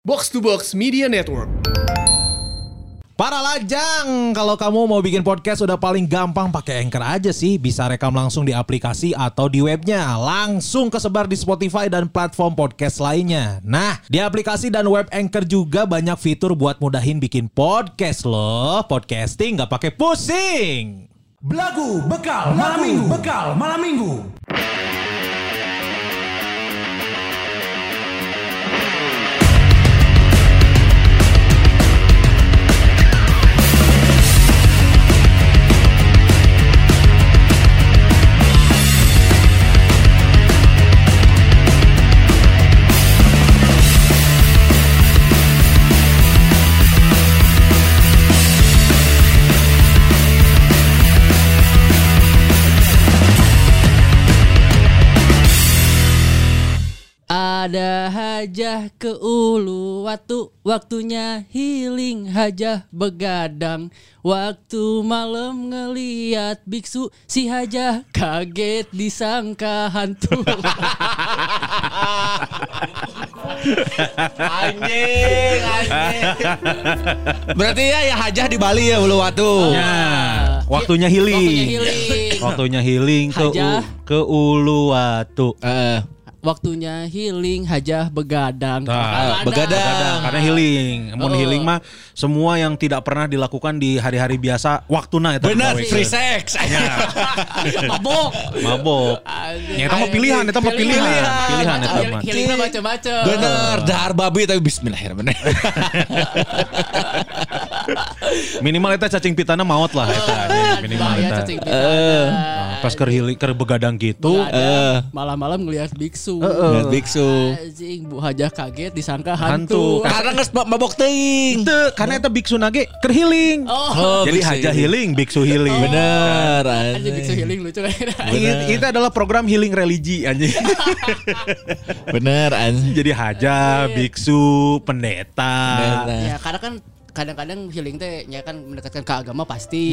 Box to Box Media Network. Paralajang, kalau kamu mau bikin podcast udah paling gampang pakai Anchor aja sih. Bisa rekam langsung di aplikasi atau di webnya. Langsung kesebar di Spotify dan platform podcast lainnya. Nah, di aplikasi dan web Anchor juga banyak fitur buat mudahin bikin podcast loh. Podcasting gak pakai pusing. Belagu bekal malam minggu. Ada hajah ke ulu watu, waktunya healing hajah begadang. Waktu malam ngeliat biksu, si hajah kaget disangka hantu. Anjing. Berarti ya hajah di Bali ya ulu watu. Ya. Waktunya healing. Waktunya healing ke ulu watu. Waktunya healing hajah begadang. Begadang karena healing. Mun healing mah semua yang tidak pernah dilakukan di hari-hari biasa waktuna eta. Bener, free sex. Mabok. Nyata mah pilihan, eta mah pilihan eta mah. Healingna macam-macam. Bener, dahar babi tapi bismillahirrahmanirrahim. Minimal eta cacing pitana maot lah eta. Minimal eta. Pas keur healing keur begadang gitu, malam-malam ngelihat biksu. Biksu. Anjing, Bu Hajah kaget disangka hantu. Karena geus mabok teuing. Teu, karena eta biksu nage keur healing. Jadi Hajah healing, biksu healing. Bener. Anjing biksu healing lucu kan. Itu adalah program healing religi anjing. Bener anjing. Jadi Hajah, biksu, pendeta. Ya, karena kan kadang-kadang healing teh nya kan mendekatkan ke agama pasti.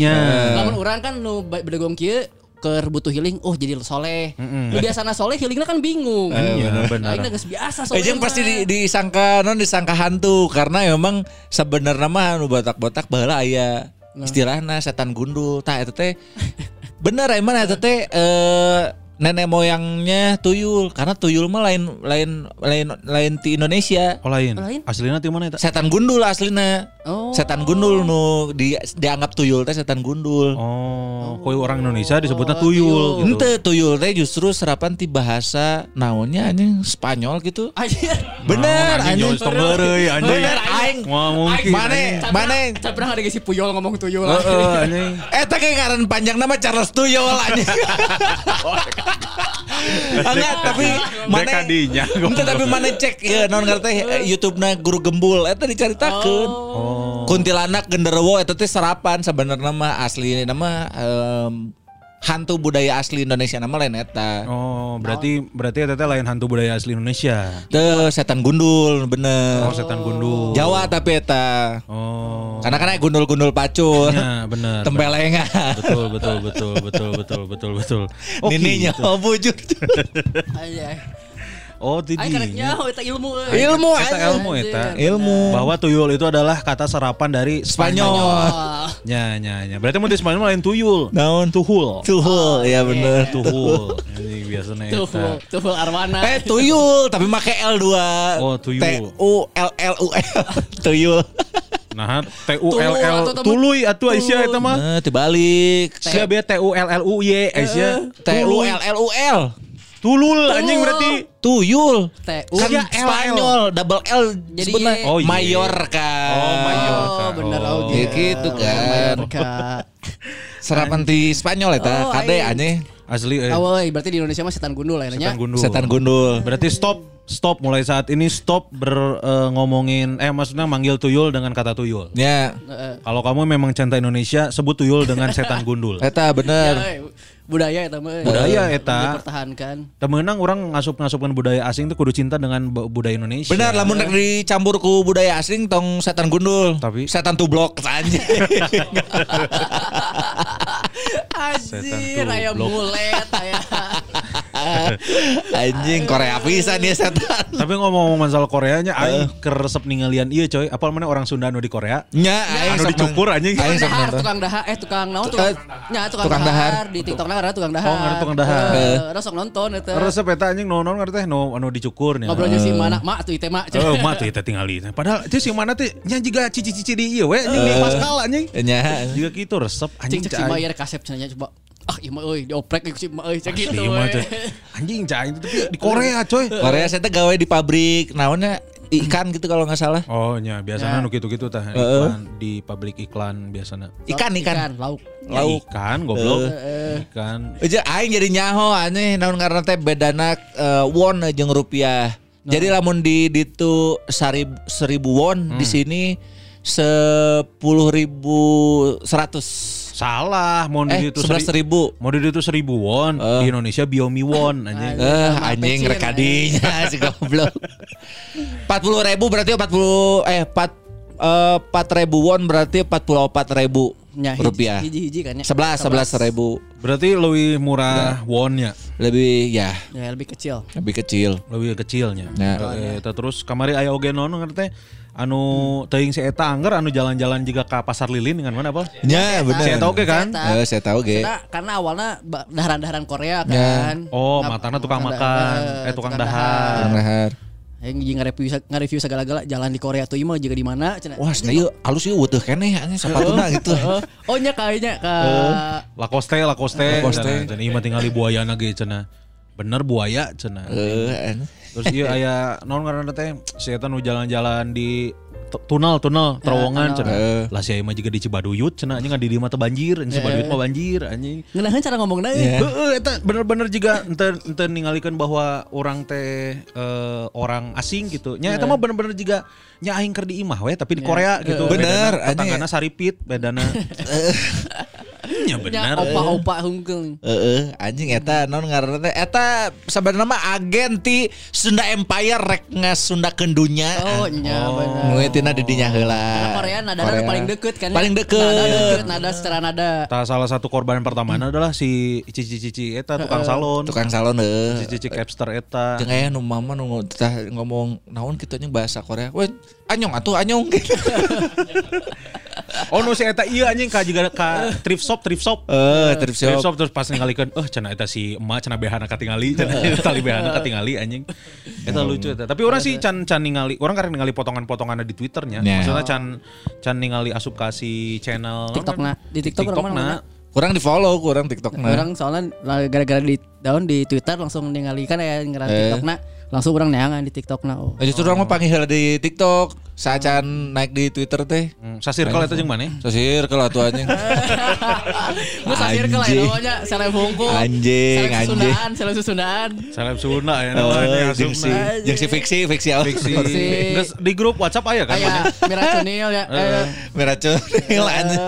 Lamun urang kan nu bedegong kieu keur butuh healing, jadi soleh. Lu biasana soleh, healingnya kan bingung. Benar. Ini geus biasa soleh. Jeung pasti disangka hantu karena memang sebenarnya mah anu botak-botak baheula aya istilahna setan gundul. Tah eta teh bener emang eta teh nenek moyangnya tuyul karena tuyul mah lain di Indonesia. Oh lain. Aslina ti mana eta? Setan gundul aslina. Setan gundul nu dianggap tuyul teh setan gundul. Koyo orang Indonesia disebutnya tuyul. Henteu gitu. Tuyul teh justru serapan ti bahasa naonnya anjing Spanyol gitu. Bener anjing. Bener aing. Mane pernah ada si Puyol ngomong tuyul. Anjing. Eta ge ngaran panjang nama Charles Tuyul anjing. Enggak, tapi mana kadinya. Tapi mana cek ya non ngerti YouTube-na Guru Gembul eta dicaritakeun. Kuntilanak genderuwo eta teh sarapan sebenarnya mah asli nama hantu budaya asli Indonesia nama lain eta. Berarti eta teh lain hantu budaya asli Indonesia. Teu setan gundul bener. Setan gundul. Jawa tapi eta. Karena kan gundul-gundul pacul. Nah, bener. Tempelengan. Betul. Nininya bujur. Tadi. Eta ilmu. Ilmu. Bahwa tuyul itu adalah kata serapan dari Spanyol. Ya. Berarti mun di Spanyol lain tuyul. Naon tuhul. Tuhul, ya bener tuhul. Ini biasanya eta. Tuhul arwana. Tuyul tapi make L2. Tuyul. TULLUL. Tuyul. Nah, TULL tuluy atuh Aisyah eta mah. Tibalik. Sia be TULLUY Aisyah. TULLUL. Tulul anjing berarti tuyul. Kan Spanyol double L jadi Mallorca. Mallorca. Bener gitu kan. Serapan di Spanyol eta kade anjing. Asli. Awoi, berarti di Indonesia mah setan gundul ya nanya. Setan gundul. Berarti stop mulai saat ini stop ngomongin maksudnya manggil tuyul dengan kata tuyul. Ya. Kalau kamu memang cinta Indonesia sebut tuyul dengan setan gundul. Eta bener. Budaya eta. Dipertahankan. Temenang orang ngasup-ngasupkan budaya asing tuh kudu cinta dengan budaya Indonesia. Benar lamun rek dicampur ku budaya asing tong setan gundul. Tapi setan tublok anjing. Anjir, raya bulet aya. Anjing Korea pisan ya setan. Tapi ngomong-ngomong masalah Koreanya, aing keresep ninggalian ieu coy. Apal mana orang Sunda anu di Korea? Nya, anu dicukur anjing. Tukang dahar, tukang naon tuh? Nya tukang dahar di TikTok na tukang dahar. Oh, tukang dahar. Resep nonton eta. Resep eta anjing nonton ngarteh nu anu dicukur nya. Ngobrolnya si mana? Mak tuh ieu mah. Heuh, mak tuh ieu tinggali. Padahal teh si mana teh nya jiga cici-cici di ieu we anjing di maskal anjing. Nya. Jiga kitu resep anjing. Cing si mayar kasep cenah coba. Ah ima euy dioprek geus si euy cek gitu. Anjing cai itu tapi di Korea coy. Korea saya teh gawe di pabrik naonnya ikan gitu kalau enggak salah. Oh nya biasanya nu kitu-kitu tah di pabrik iklan biasanya. Ikan lauk kan goblok. Ikan. Euy aing jadi nyaho aneh naon karena teh bedana won jeung rupiah. Jadi lamun di ditu 1000 won di sini 10.100. Salah, mau di itu 11.000, mau di itu 1.000 won di Indonesia biomi won anjing. Anjing rekadinya si goblok. 40.000 berarti 4.000 won berarti 44.000 rupiah. Hiji-hiji kan ya. 11.000. Berarti lebih murah wonnya. Lebih ya lebih kecil. Lebih kecilnya. Nah, terus kamari aya oge naon ngerti anu teuing si eta anggar anu jalan-jalan juga ke pasar lilin dengan mana apa? Ya bener. Saya tahu kan? Saya tahu ge. Karena awalnya daharan-daharan Korea kan. Oh, matana tukang makan, tukang dahar. Yang nge-review segala-gala jalan di Korea tuh imah juga di mana? Wah, sebenarnya halus sih weteh keneh sapatuna gitu. Oh, nya kayaknya ke Lacoste. Dan imah tinggal di buayana ge cenah. Bener buaya cenah. Terus iya ayah non karena teh saya tahu jalan-jalan di tunnel terowongan cenah. Lah saya mah juga di Cibaduyut cenah anjing di mah teh banjir, Cibaduyut mah banjir anjing. Ngeunaheun cara ngomongna euy. Heueuh eta bener-bener juga ente ningalikeun bahwa orang teh orang asing gitu. Nya eta mah bener-bener juga nya aing keur di imah we tapi di Korea gitu. Bener anjing. Tanganna saripit bedana. Ya benar. Opa-opa hungkeung. Anjing eta naon ngaranna teh? Eta sabarna mah agen ti Sunda Empire rek ngasundakeun dunya. Oh nya bener. Nguetina di dinya heula. Korea nadana paling deukeut kan. Paling deukeut nada secara nada. Tah salah satu korban pertama adalah si cici-cici eta tukang salon. Tukang salon heuh. Cici-cici capster eta. Jeung aya nu mama nu ngomong naon kitu anjing bahasa Korea. Weh, anyong atuh anyong. Oh nu si eta ieu anjing ka jiga ka thrift shop. Thrift shop terus pas ningalikeun cenah eta si emak cenah behana katingali, cenah tali behana katingali anjing. Eta lucu eta. Tapi urang sih can ningali, urang karek ningali potongan-potonganna di Twitternya. Maksudna can ningali asup ka si channel TikTokna. Di TikTok urang mana? Kurang di follow, kurang TikTokna. Kurang soalnya gara-gara di down di Twitter langsung ninggalikan ya ngeran TikTokna. Langsung orang neangan di TikTokna. Justru orang mah panggil di TikTok. Sacan naik di Twitter teh. Sasirkel eta jeung maneh? Sasirkel atuh anjing. Mun sasirkel aya namanya seleb hungkul. Anjing. Seleb Sunda aya namanya. Jeung si fiksi. Geus di grup WhatsApp aya kan? Aya Miracunil ya. Miracunil anjing.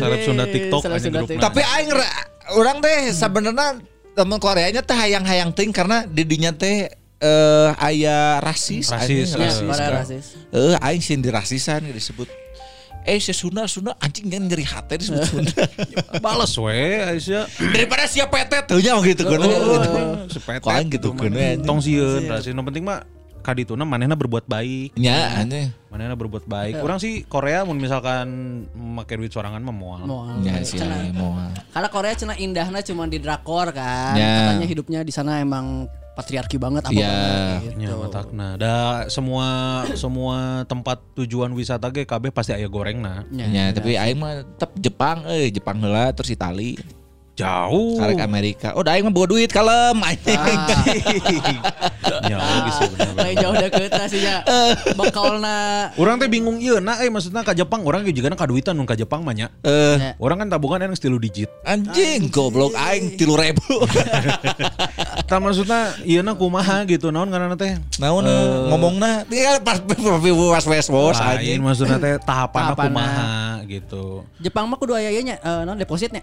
Seleb Sunda TikTok aja grupnya. Tapi aing orang teh sebenarnya temen Koreanya teh hayang-hayang ting karena didinya teh aya rasis. Aing sindir rasisan disebut. Si Sunda anjing kan nyeri hati disebut Sunda. Bales we Aisyah. Daripada si petet teunya gitu kan. Si petet. Aing gitu kan. Tong sieun rasis. Nu penting mah kadituna manehna berbuat baik. Nya aneh. Manehna berbuat baik. Kurang sih Korea mun misalkan make duit sorangan mah moal. Nya sih moal. Karena Korea cenah indahna cuma di drakor kan. Katanya hidupnya di sana emang patriarki banget apa banget gitu. Matakna. Da semua tempat tujuan wisata ge kabeh pasti aya gorengna. Nya tapi aing mah tetep Jepang Jepang heula terus Itali. Jauh karek Amerika. Oh, daing mah bawa duit kalem anjing. Nyaho geus sebenarnya. Lain jauh deket sih nya. Bekalna. Urang teh bingung ieuna maksudna ka Jepang urang ge jigana kaduitan mun ka Jepang mah nya. Urang kan tabungan aya 3 digit. Anjing goblok aing 3.000. Tah maksudna ieuna kumaha gitu naon ngaranna teh? Naon ngomongna pas anjing maksudna teh tahapanna kumaha gitu. Jepang mah kudu aya ieu nya naon depositnya?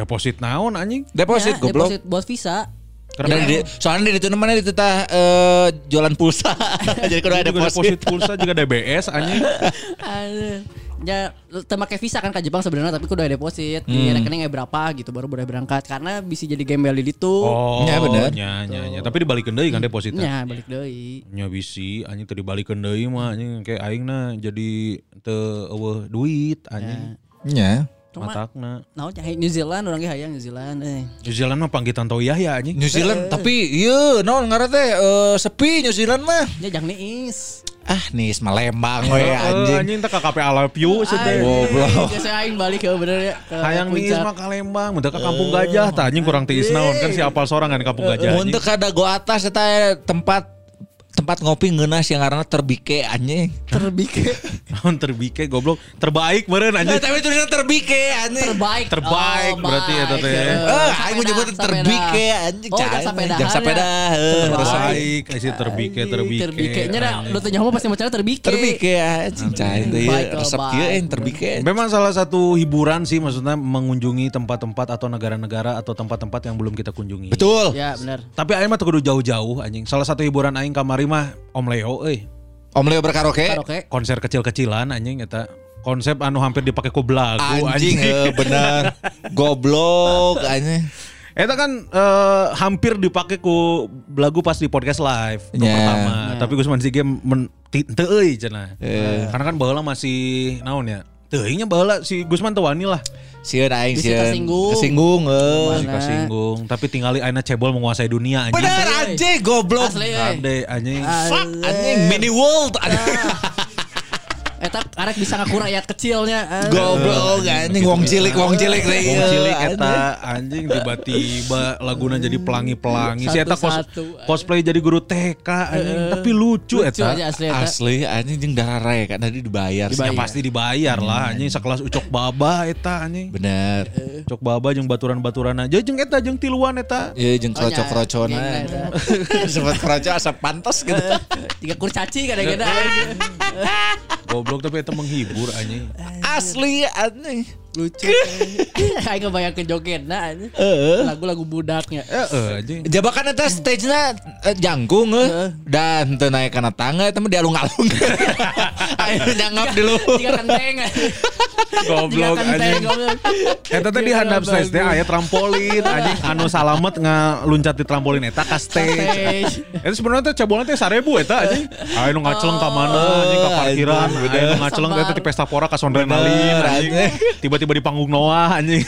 Deposit naon anjing? Deposit goblok. Deposit buat visa. Karena soalnya di itu namanya di tah jualan pulsa. Jadi kalau ada deposit pulsa juga DBS anjing. ya terpakai visa kan ke Jepang sebenarnya, tapi aku udah deposit di rekening berapa gitu baru boleh berangkat karena bisa jadi gembel di itu. Oh, ya benar. Nya. Tapi dibalikeun deui kan depositnya. Nya balik deui. Nya bisi anjing teu dibalikeun deui mah anjing kayak aingna jadi teu eueuh duit anjing. Nya. Matakna. Naon cai New Zealand urang ge hayang New Zealand euy. New Zealand mah panggitan toyah ya anjing. New Zealand tapi ieu naon ngaran teh sepi New Zealand mah. Nya jang niis. Ah niis mah Lembang we anjing. Anjing teh ka KP I love you sedeh. Goblok. Geus aing balik ke bener ya. Hayang niis mah ka Lembang, mun teh ka Kampung Gajah tah anjing kurang tiis naon kan si apal sorangan Kampung Gajah. Mun teh ka Dago Atas eta tempat ngopi ngeunah yang karena terbike anjing. Terbike. Naon terbike goblok? Terbaik meureun anjing. Tapi tulisan terbike anjing. Terbaik berarti eta teh. Heh, aing nyebut terbike anjing. Jangan sepeda. Terbaik, isi terbike. Terbike nya lu teh nyaho pasti macara terbike. Terbike anjing cai teh resep kieu yang terbike. Memang salah satu hiburan sih maksudnya mengunjungi tempat-tempat atau negara-negara atau tempat-tempat yang belum kita kunjungi. Betul. Ya benar. Tapi aing mah teu kudu jauh-jauh anjing. Salah satu hiburan aing kamari mah Om Leo euy. Om Leo berkaraoke. Konser kecil-kecilan anjing eta. Konsep anu hampir dipake ku blagu anjing. Bener. Goblok anjing. Eta kan hampir dipake ku blagu pas di podcast live pertama. Tapi Gusman si game teu euy cenah. Karena kan baheula masih naon ya? Teuingnya baheula si Gusman teu wani lah. Sieun aing sieun. Kesinggung. Masih kesinggung. Tapi tinggali aina cebol menguasai dunia anjing. Bener anjing goblok. Ade anjing. Fuck anjing mini world. Eta arek bisa ngaku rakyat kecilnya. Goblok anjing wong cilik teh. Wong cilik eta anjing tiba-tiba laguna jadi pelangi-pelangi. Si eta cosplay jadi guru TK anjing tapi lucu eta. Asli anjing jeung darare kan tadi dibayar. Ya pasti dibayar lah anjing sekelas Ucok Baba eta anjing. Bener. Ucok Baba jeung baturan-baturana. Jeung eta jeung tiluan eta. Ieu jeung krocok-krocona. Sempat kroco asa pantos gitu. Tiga kurcaci kadang-kadang. Goblok tapi itu menghibur anjing. Asli anjing. Lucu. Aing ngebayangkeun jogetna anjing. Lagu-lagu budaknya. Anjing. Jabakan eta stage-na jangkung dan teu naik kana tangga eta mah dialung-alung. Aing nyangap di luhur. Tiga kenteng. Goblok anjing. Eta teh di handap stage teh aya trampolin anjing anu salamet ngaluncat di trampolin eta ka stage. Eta sebenarnya teh cabolna teh 1000 eta anjing. Aing nu ngaceleng ka mana anjing ka parkiran. Aing nu ngaceleng eta di pesta pora ka Sondrenalin anjing. Tiba-tiba di panggung Noah anjing.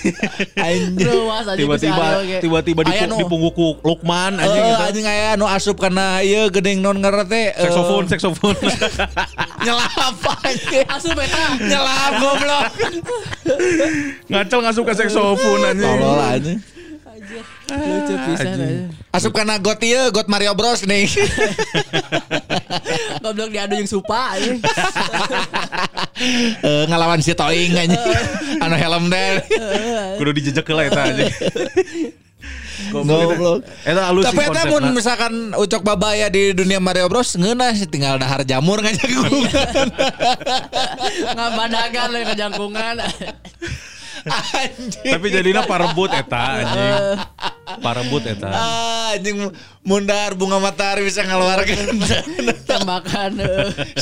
Tiba-tiba di punggung Lukman anjing. Anjing aya anu asup kana ieu geuning non ngaran teh saksofon. Nyelap anjing. Asup eta nyelap goblok. Ngacel ngasup ka saksofon anjing. Tolol anjing. Lucu pisan anjing. Asup kana got ieu got Mario Bros nih. Goblok diadu jeung Supa anjing. Ngelawan si Toing anjing. Anu helm deh. Kudu dijejek heula eta anjing. Goblok. Eta alus konsepna. Tapi eta mun misalkan Ucok Babaya di dunia Mario Bros ngeunah tinggal dahar jamur ngajangkungan. Ngabadagan leuh kajangkungan. Anjing. Tapi jadinya parebut eta anjing. Parebut eta. Anjing mundar bunga matahari bisa ngeluarkeun tembakan.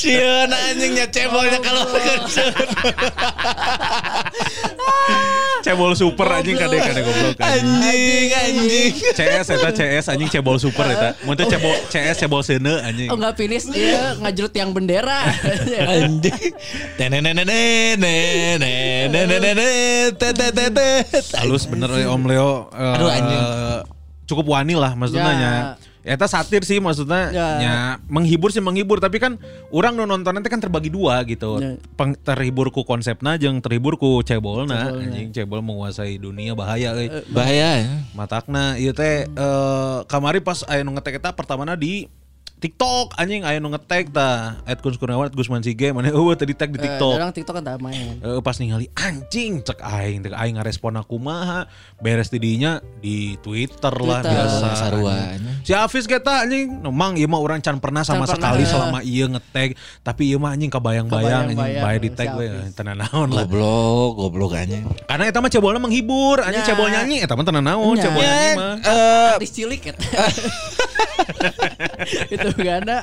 Sieun anjingnya cebolnya keluarkeun. Cebol super anjing kadek-kadek goblok. Anjing. CS eta CS anjing cebol super eta. Mun teh cebol CS cebol seuneu anjing. Oh enggak finish dia ngajrut yang bendera. Anjing. Halus bener Om Leo. Aduh anjing. Cukup wani lah maksudnya ya. Eta satir sih maksudnya ya. Menghibur tapi kan orang nontonnya kan terbagi dua gitu ya. Terhibur ku konsepna jeung terhibur ku cebolna anjing cebol menguasai dunia bahaya bahaya matakna ieu teh kamari pas aya nu ngetek eta pertamana di TikTok anjing aya nu ngetek tah @kunskurniawan @gusmansige mana tadi tag di TikTok. Orang TikTok kan tah main. Pas ningali anjing cek aing ngarespon aku mah beres tidinya di Twitter lah biasa. Si Hafiz ge tah anjing memang ieu mah urang can pernah sama sekali selama ieu ngetek tapi ieu mah anjing kabayang-bayang anjing bae di tag we tenan naon lah. Goblok anjing. Karena eta mah cebolna menghibur anjing cebol nyanyi eta mah tenan naon cebol nyanyi mah. Artis cilik eta. Lugana.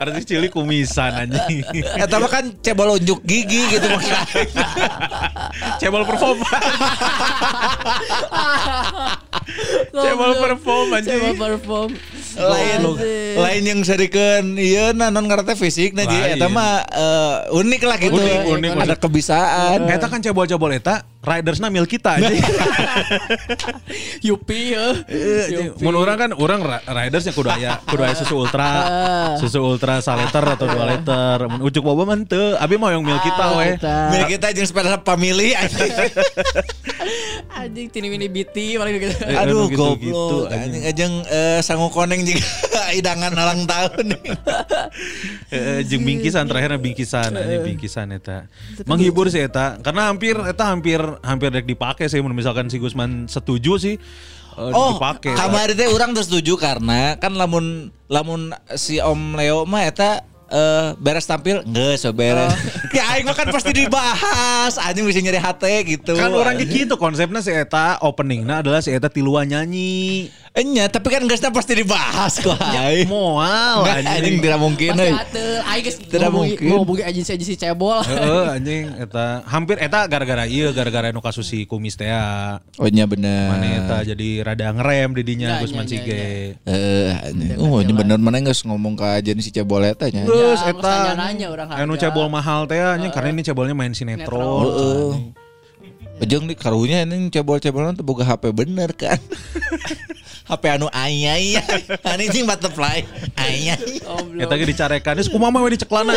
Artis cilik kumisan anjing. Atau kan cebol unjuk gigi gitu maksudnya. Cebol perform. Cebol perform anjing. Cebol perform. Lain yang serikeun ieu nanon ngarana fisik na jadi eta mah unik lah gitu. Unik, ada kebisaan. Eta kan cebol-cebol eta ridersna mil kita anjing. Yupi heuh. Mun urang kan urang riders yang kudu aya susu ultra saliter atau 2 liter. Mun ujuk boba mah teu, abi mah yang mil kita we. Mil kita jeung sepeda family anjing. Anjing tini-mini biti paling gitu. Aduh goblok anjing jeung sangu koneng juga hidangan alang tahun. Jeung bingkisan terakhirnya bingkisan eta. Menghibur sih eta karena hampir dek dipakai sih misalkan si Gusman setuju sih. Dipake, kamari teh urang terus setuju karena kan lamun si Om Leo mah eta beres tampil nggak so beres. Ya aing mah kan pasti dibahas anjing bisa nyeri hate gitu. Kan orang gitu konsepnya si eta openingna adalah si eta tiluan nyanyi. Enya tapi kan geusna pasti dibahas kok. Moal anjing tidak mungkin euy. Aing geus tidak mungkin. Ngomong agensi cebol. Heeh anjing eta hampir eta gara-gara ieu gara-gara nu kasus si kumis teh. Oh nya bener. Mane eta jadi rada ngerem di dinya Gusman Sige. Heeh anjing. Oh nya bener mana geus ngomong ka agensi cebol eta nya. Terus eta anu cebol mahal teh nya karena ini cebolnya main sinetron. Heeh. Jeung di karunya ini cebol-cebolan teh boga HP bener kan. HP anu ayai, aneh sih butterfly, ayai. Kita lagi dicarekan, terus kumama wedi ceklana.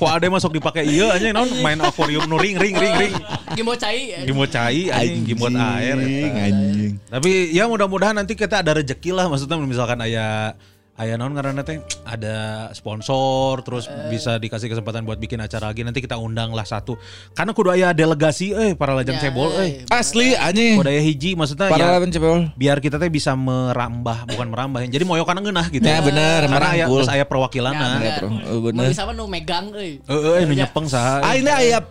Ku ade masuk dipakai iya, aja naon main akuarium nu ring. Gimocai, anjing gimot air. Anjing. Tapi ya mudah-mudahan nanti kita ada rezeki lah, maksudnya misalkan ayah naon karena teh ada sponsor terus bisa dikasih kesempatan buat bikin acara lagi nanti kita undang lah satu karena kudu aya delegasi Paralajang cebol asli anjing kudu aya hiji maksudnya Paralajang cebol biar kita teh bisa bukan merambah jadi moyokan ngeunah gitu ya bener karena aya terus aya perwakilanna bener bisa mah nu megang nu nyepeng saha aing aya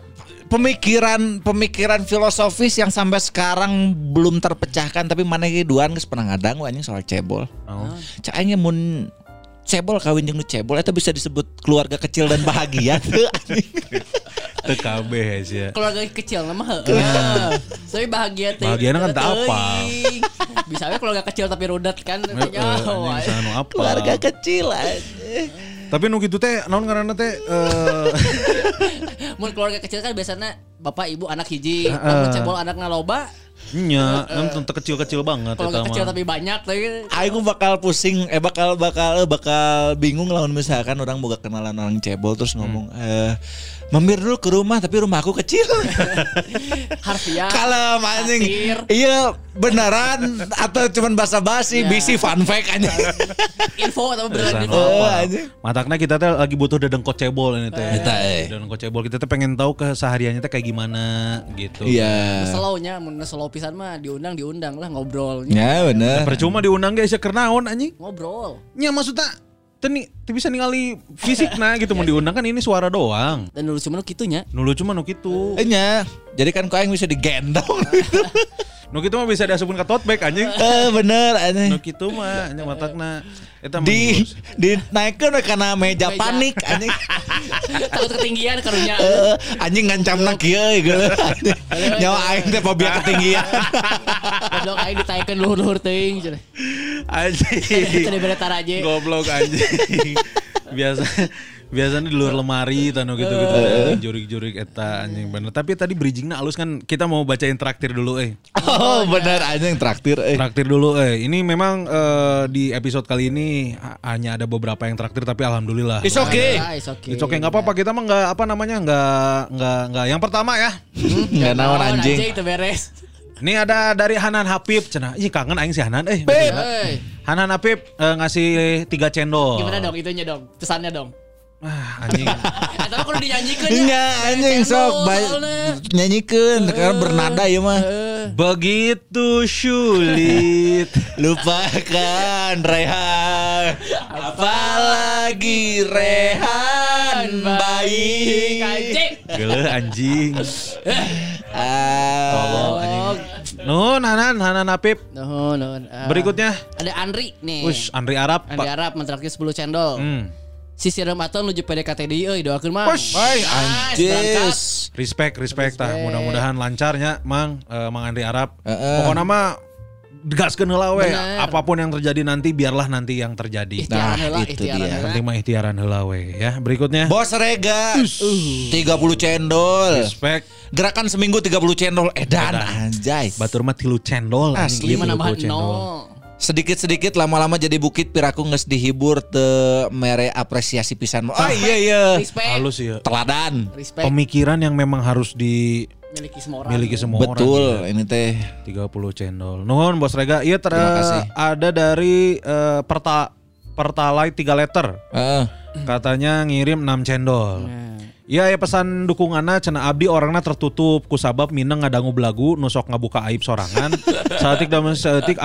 pemikiran filosofis yang sampai sekarang belum terpecahkan tapi mana ge duaan geus pernah ngadang anjing soal cebol. Cak aing mun cebol kawin jeung nu cebol eta bisa disebut keluarga kecil dan bahagia teu anjing. Teu kabeh sia. Keluarga kecil mah heeh. Soalnya bahagia teh. Bahagiana kan teu apa. Bisa we keluarga kecil tapi rudet kan nyawa. Keluarga kecil anjing. Tapi nu kitu teh naon ngaranna teh mun keluarga kecil kan biasanya bapak ibu anak hiji lamun cebol anakna loba nya teu kecil-kecil banget eta mah kecil tapi banyak teh aing bakal pusing bakal bingung lamun misalkan orang boga kenalan orang cebol terus ngomong mampir dulu ke rumah tapi rumah aku kecil. Harfiah. Kalem anjing. Iya beneran atau cuman basa-basi bisi fun fact anjing. Info atau beneran gitu. Matakna kita teh lagi butuh dedengkot cebol ini teh. Dedengkot cebol kita teh pengen tahu kesehariannya teh kayak gimana gitu. Iya. Ngeselaunya mun ngeselau pisan mah diundang lah ngobrolnya. Ya bener. Percuma diundang ge sia keur naon anjing. Ngobrol. Nya maksudnya teu bisa ningali fisikna gitu mun diundang kan ini suara doang. Dan nu lucu mah kitu nya. Nu lucu mah nu kitu. Nya. Jadi kan ku aing bisa digendong gitu. Nu kitu mah bisa diasupkeun ka tote bag anjing. Bener anjing. Nu kitu mah anjing matakna eta dinaikeun kana meja panik anjing. Takut ketinggian karunya. Anjing ngancamna kieu gitu. Nyawa aing teh fobia ketinggian. Goblok aing ditaikeun luhur-luhur teuing. Anjing. Goblok anjing. Biasanya di luar lemari tano gitu jurik-jurik eta anjing bener tapi tadi bridgingnya halus kan kita mau bacain traktir dulu bener anjing traktir dulu ini memang di episode kali ini hanya ada beberapa yang traktir tapi alhamdulillah it's okay nggak apa-apa kita mah nggak apa namanya nggak yang pertama ya nggak naon anjing itu beres. Ini ada dari Hanan Habib cenah. Ih kangen aing si Hanan Hanan Habib ngasih 3 cendol. Gimana dong itunya dong? Pesannya dong. Anjing. Atau kudu dinyanyikan ya. Iya anjing sok nyanyikan karena bernada ya mah. Begitu sulit lupakan Rehan. Apalagi Rehan baik. Geuleuh anjing. Tolong anjing. Nuhun Hanan, Hanan Apip. Nuhun, nuhun. Berikutnya ada Andri nih. Ush, Andri Arab. Andri Arab mentraktir 10 cendol. Si Siram Aton menuju PDKT di euy doakeun Mang. Ush, anjis. Respect, respect tah. Mudah-mudahan lancarnya Mang, Mang Andri Arab. Pokoknya mah gaskeun heula we. Apapun yang terjadi nanti biarlah nanti yang terjadi. Nah, itu dia. Penting mah ikhtiaran heula we ya. Berikutnya Bos Rega 30 cendol. Respect. Gerakan seminggu 30 cendol edan anjay. Batur mah 3 cendol asli mah nambah 0. Sedikit-sedikit lama-lama jadi bukit piraku geus dihibur teu mere apresiasi pisan. Oh iya iya. Halus ya. Teladan. Respect. Pemikiran yang memang harus di miliki semua orang. Miliki semua betul, orang, ya. Ini teh 30 cendol. Nuhun Bos Rega. Iya ada dari Pertalite 3 letter. Katanya ngirim 6 cendol. Ya, ya pesan dukunganna cenah abdi orangna tertutup kusabab mineng ngadangu belagu nusok ngabuka aib sorangan. Saeutik dan saeutik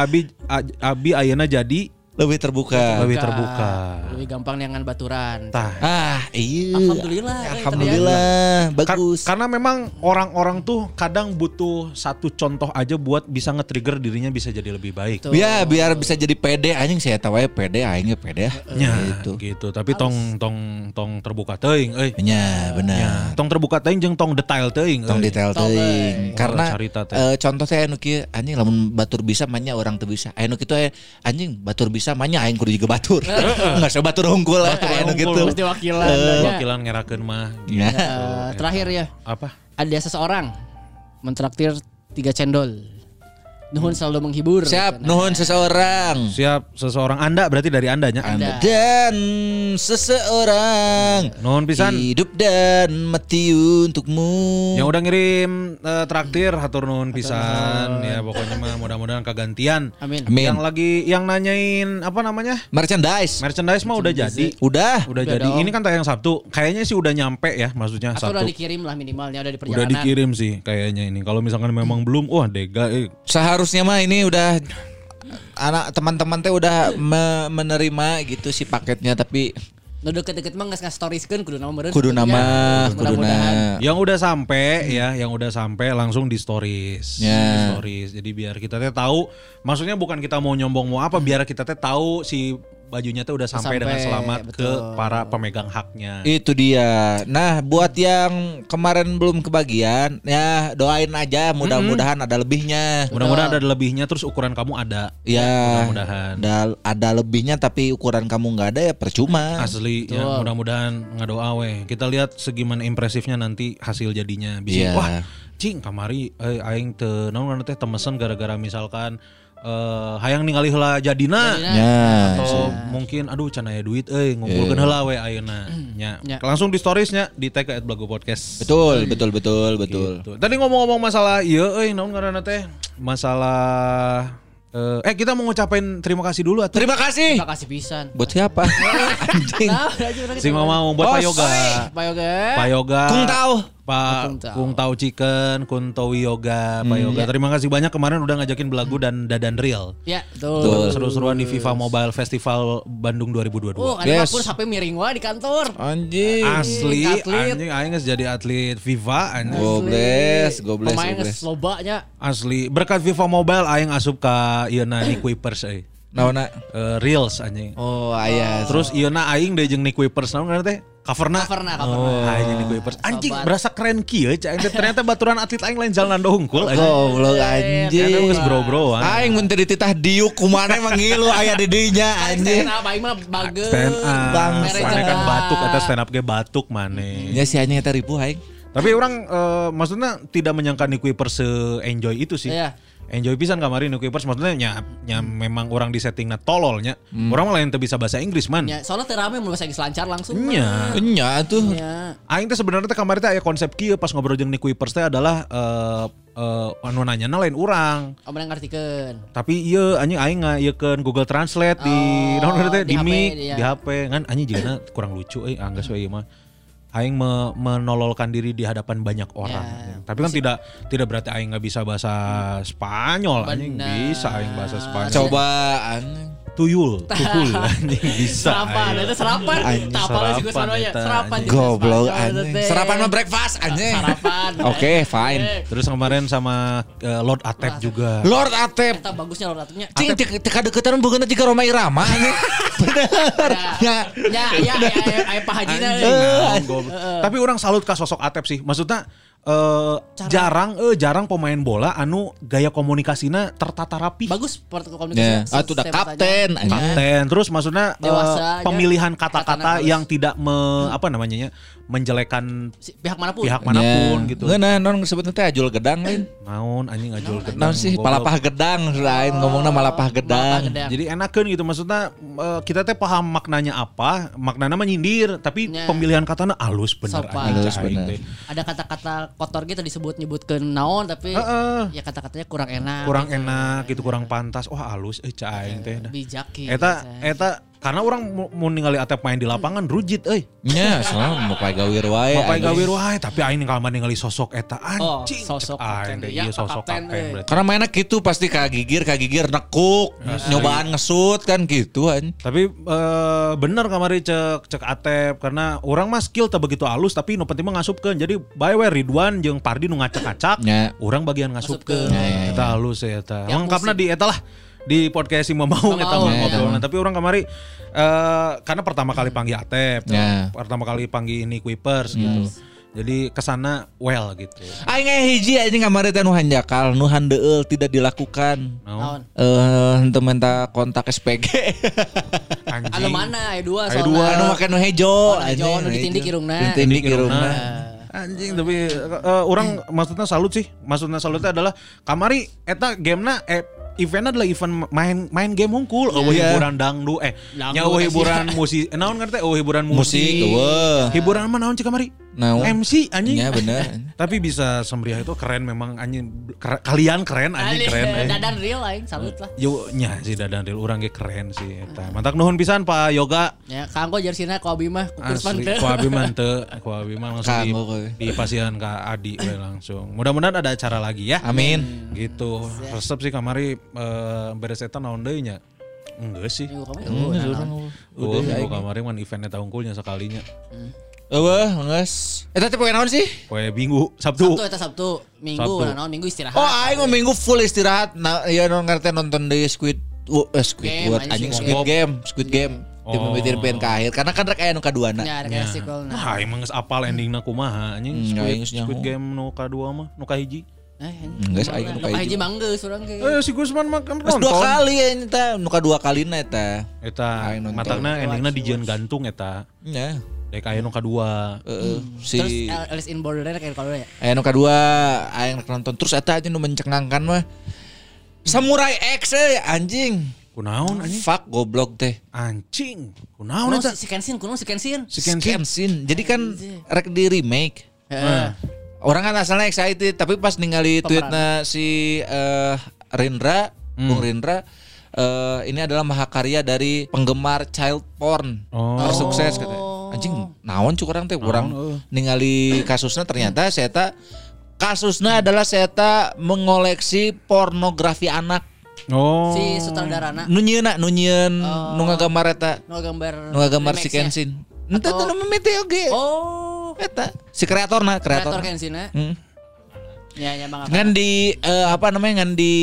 abi ayeuna jadi lebih terbuka. Lebih terbuka. Lebih gampang dengan baturan. Tah. Ah, iya. Alhamdulillah. Alhamdulillah. Bagus. Karena memang orang-orang tuh kadang butuh satu contoh aja buat bisa nge-trigger dirinya bisa jadi lebih baik. Betul. Ya, biar bisa jadi pede anjing saya tahu ya pede aingnya pede. Ya, gitu. Gitu. Tapi tong terbuka teuing euy. Nya, benar. Ya. Tong terbuka teuing jeung tong detail teuing. Tong detail teuing. Karena contoh saya anu kieu anjing lamun batur bisa manya orang teu bisa. Anu kitu anjing batur bisa manya aing kudu juga batur. Enggak usah batur unggul lah anu gitu. Mesti wakilan. Wakilan ngerakeun mah. Terakhir ya. Apa? Ada seseorang mentraktir 3 cendol. Nuhun selalu menghibur. Siap, nuhun seseorang. Siap, seseorang Anda berarti dari Andanya. Anda. Dan seseorang. Nuhun pisan. Hidup dan mati untukmu. Yang udah ngirim traktir hatur nuhun pisan. Ya pokoknya mah mudah-mudahan kagantian. Amin. Yang lagi yang nanyain apa namanya? Merchandise. Merchandise mah udah jadi. Udah jadi. Dong. Ini kan tayang Sabtu. Kayaknya sih udah nyampe ya maksudnya Sabtu. Udah dikirim lah minimalnya udah di perjalanan. Udah dikirim sih kayaknya ini. Kalau misalkan memang belum, wah dega. Harusnya mah ini udah anak teman-teman teh udah menerima gitu si paketnya tapi no deket-deket mah nggak storieskan kudu nama meren kudu nama ya. Yang udah sampai ya yang udah sampai langsung di stories yeah. Di stories jadi biar kita teh tahu maksudnya bukan kita mau nyombong mau apa biar kita teh tahu si bajunya tuh udah sampai dengan selamat betul. Ke para pemegang haknya. Itu dia. Nah, buat yang kemarin belum kebagian, ya doain aja mudah-mudahan ada lebihnya. Mudah-mudahan ada lebihnya terus ukuran kamu ada. Ya, mudah-mudahan. Ada lebihnya tapi ukuran kamu nggak ada ya percuma. Asli, ya, mudah-mudahan ngadoa we. Kita lihat segimana impresifnya nanti hasil jadinya. Bisa wah, cing kamari aing teu naon teh temesan gara-gara misalkan hayang ningali heula jadina atau mungkin aduh can aya duit euy ngumpulkeun heula we ayeuna nya langsung di storiesnya di tag @blago podcast betul gitu. Tadi ngomong-ngomong masalah ieu euy naon ngaranna teh masalah kita mau ngucapin terima kasih dulu atau? Terima kasih pisan. Buat siapa? Anjing. Si Mama mau buat Pak Yoga. Kung Tao Chicken, Kung Tao Yoga, Pak Yoga. Terima kasih banyak kemarin udah ngajakin belagu dan Dadan Real. Ya, betul. Seru-seruan di FIFA Mobile Festival Bandung 2022. Oh, ada pun sampai miring wah di kantor. Anjing. Asli, anjing aing geus jadi atlet FIFA anjing. Gobles. Pemain geus lobanya. Asli, berkat FIFA Mobile aing asup ka iyeuna Nick Wipers euy. Naona reels anjing. Oh, aya. Terus iyeuna aing deui jeung Nick Wipers naon ngaran teh? Coverna. Aing Nick Wipers. Anjing berasa keren kieu ya, ternyata baturan atlet aing lain jalan ando hungkul anjing. Goblok anjing. Eta geus bro-broan. Aing mun teu dititah diuk kumaneh mangilu aya di dinya anjing. Stand up aing mah bageus. Maneh kan batuk eta stand up ge batuk maneh. Nya si anjing eta ripuh aing. Tapi orang maksudnya tidak menyangka Nick Wipers se-enjoy itu sih. Enjoy pisan kamari Nick Wipers maksudnya nya memang orang di settingnya tololnya. Orang mah lain teu bisa bahasa Inggris man. Ya, soalnya teu rame mun bahasa Inggris lancar langsung. Nya tuh. Aing teh sebenarnya teh kamari teh aya konsep kieu pas ngobrol jeung Nick Wipers teh adalah anu nanyana lain urang. Omong ngartikeun. Tapi ieu anjing aing ngayekeun Google Translate di naon teh di HP ngan anjing jigana kurang lucu euy anggas we mah. Aing menololkan diri di hadapan banyak orang. Tapi kan tidak berarti aing nggak bisa bahasa Spanyol. Aing bisa bahasa Spanyol. Coba tuyul, tukul anjing bisa. Serapan, itu serapan. Tapalnya juga sanonya. Serapan juga. Goblok anjing. Serapan mah breakfast anjing. Sarapan. Oke, fine. Terus kemarin sama Lord Atep juga. Lord Atep. Eta bagusnya Lord Atepnya. Cing teka deukeutan beungeuna jiga Roma Irama anjing. Bener. Ya, ya, aya Pak Haji na. Tapi orang salut ka sosok Atep sih. Maksudnya jarang pemain bola anu gaya komunikasinya tertata rapi. Bagus komunikasinya. Yeah. Itu udah kapten. Kapten. Terus maksudnya pemilihan kata-kata yang tidak menjelekan pihak manapun gitu. Nah, non sebutnya teh ajul gedang lain. Naon anjing ajul gedang. Naon sih palapah gedang lain ngomongna malapah gedang. Jadi enakeun gitu maksudnya kita teh paham maknanya apa, maknanya menyindir tapi pemilihan katana halus bener anjing. Ada kata-kata kotor gitu disebut-nyebutkeun naon tapi ya kata-katanya kurang enak gitu, kurang pantas. Wah halus cah aing teh bijak kieu eta karena orang mau ningali Atep main di lapangan rujit euy nya soalna mapay gawir wae tapi aing kalman ningali sosok eta anjing sosok kapten ieu sosok kapten karena mainnya gitu pasti kagigir nekuk nyobaan ngesut kan gitu anjing tapi bener kamari cek Atep karena orang mah skill teh begitu halus tapi nu penting mah ngasupkeun jadi bae we Ridwan jeung Pardi nu ngacak-acak orang bagian ngasupkeun eta halus eta lengkapna di eta lah di podcast si Mamaung eta ngobrolan tapi orang kemari karena pertama kali panggil Atep pertama kali panggil ini Kuipers gitu jadi kesana gitu. Aing hiji aja kemarin teh nu hanjakal, nu handeueul tidak dilakukan. Henteu menta kontak SPG. Anjing. Anu mana dua soalnya. Anu make nu hejo anjing. Anu ditindik irungna. Anjing tapi orang maksudnya salut sih. Maksudnya salutnya adalah kamari eta gamena event adalah event main game hungkul, hiburan dangdu, nyawa hiburan musik, naon ngerti, hiburan musik, hiburan apa naon cikamari, MC anjing, ya bener, tapi bisa semeriah itu keren memang anjing, kalian keren anjing keren, dadan real aing salut lah, yo nya si dadan real orang ge keren sih, mantap nuhun pisan Pak Yoga, ya kanggo jersina ku abi mah, ku abi mah langsung di pasihan Kak Adi langsung, mudah-mudahan ada acara lagi ya, amin, gitu, resep sih kamari. Beres eta naon deui nya? Enggak sih. Udah kemarin kan eventnya tahungkulnya sekalinya. Eueuh, geus. Eta teh poe naon sih? Poe Minggu, Sabtu. Sabtu. Minggu naon? Minggu istirahat. Oh, aing Minggu full istirahat. Ya non ngarteh nonton deui Squidward anjing Squid Game. Dipemitir pen ka akhir karena kan rek aya nu kaduana. Nya sequelna. Nah, emang geus apal endingna kumaha anjing Squid Game nu kadua mah, nu kahiji. Enggak aing nu kahiji manggeus urang ge. Si Gusman mah kan nonton. Dua kali eta, nuka dua kalina eta. Eta matangna endingna dijieun gantung eta. Nya. Dek aya nu kadua. Si Alice in Borderland kayak kalau ya. Aya nu kadua aing nonton terus eta aja nu mencengangkan mah. Samurai X anjing. Kunaon anjing? Fuck goblok teh. Anjing. Kunaon eta? Si Kensin. Jadi kan rek di remake. Heeh. Orang kan asalnya excited, tapi pas ningali tweetnya si Rindra, Bung Rindra, ini adalah mahakarya dari penggemar child porn tersukses katanya. Anjing, naon cukup orang teh, orang ningali kasusnya ternyata kasusnya adalah mengoleksi pornografi anak. Si sutradarana. Nunyeun, nungagambar eta. Nungagambar si Kenshin. Entah itu nama mete oge. Eta si kreator Kensina. Ya Bang. Ngan di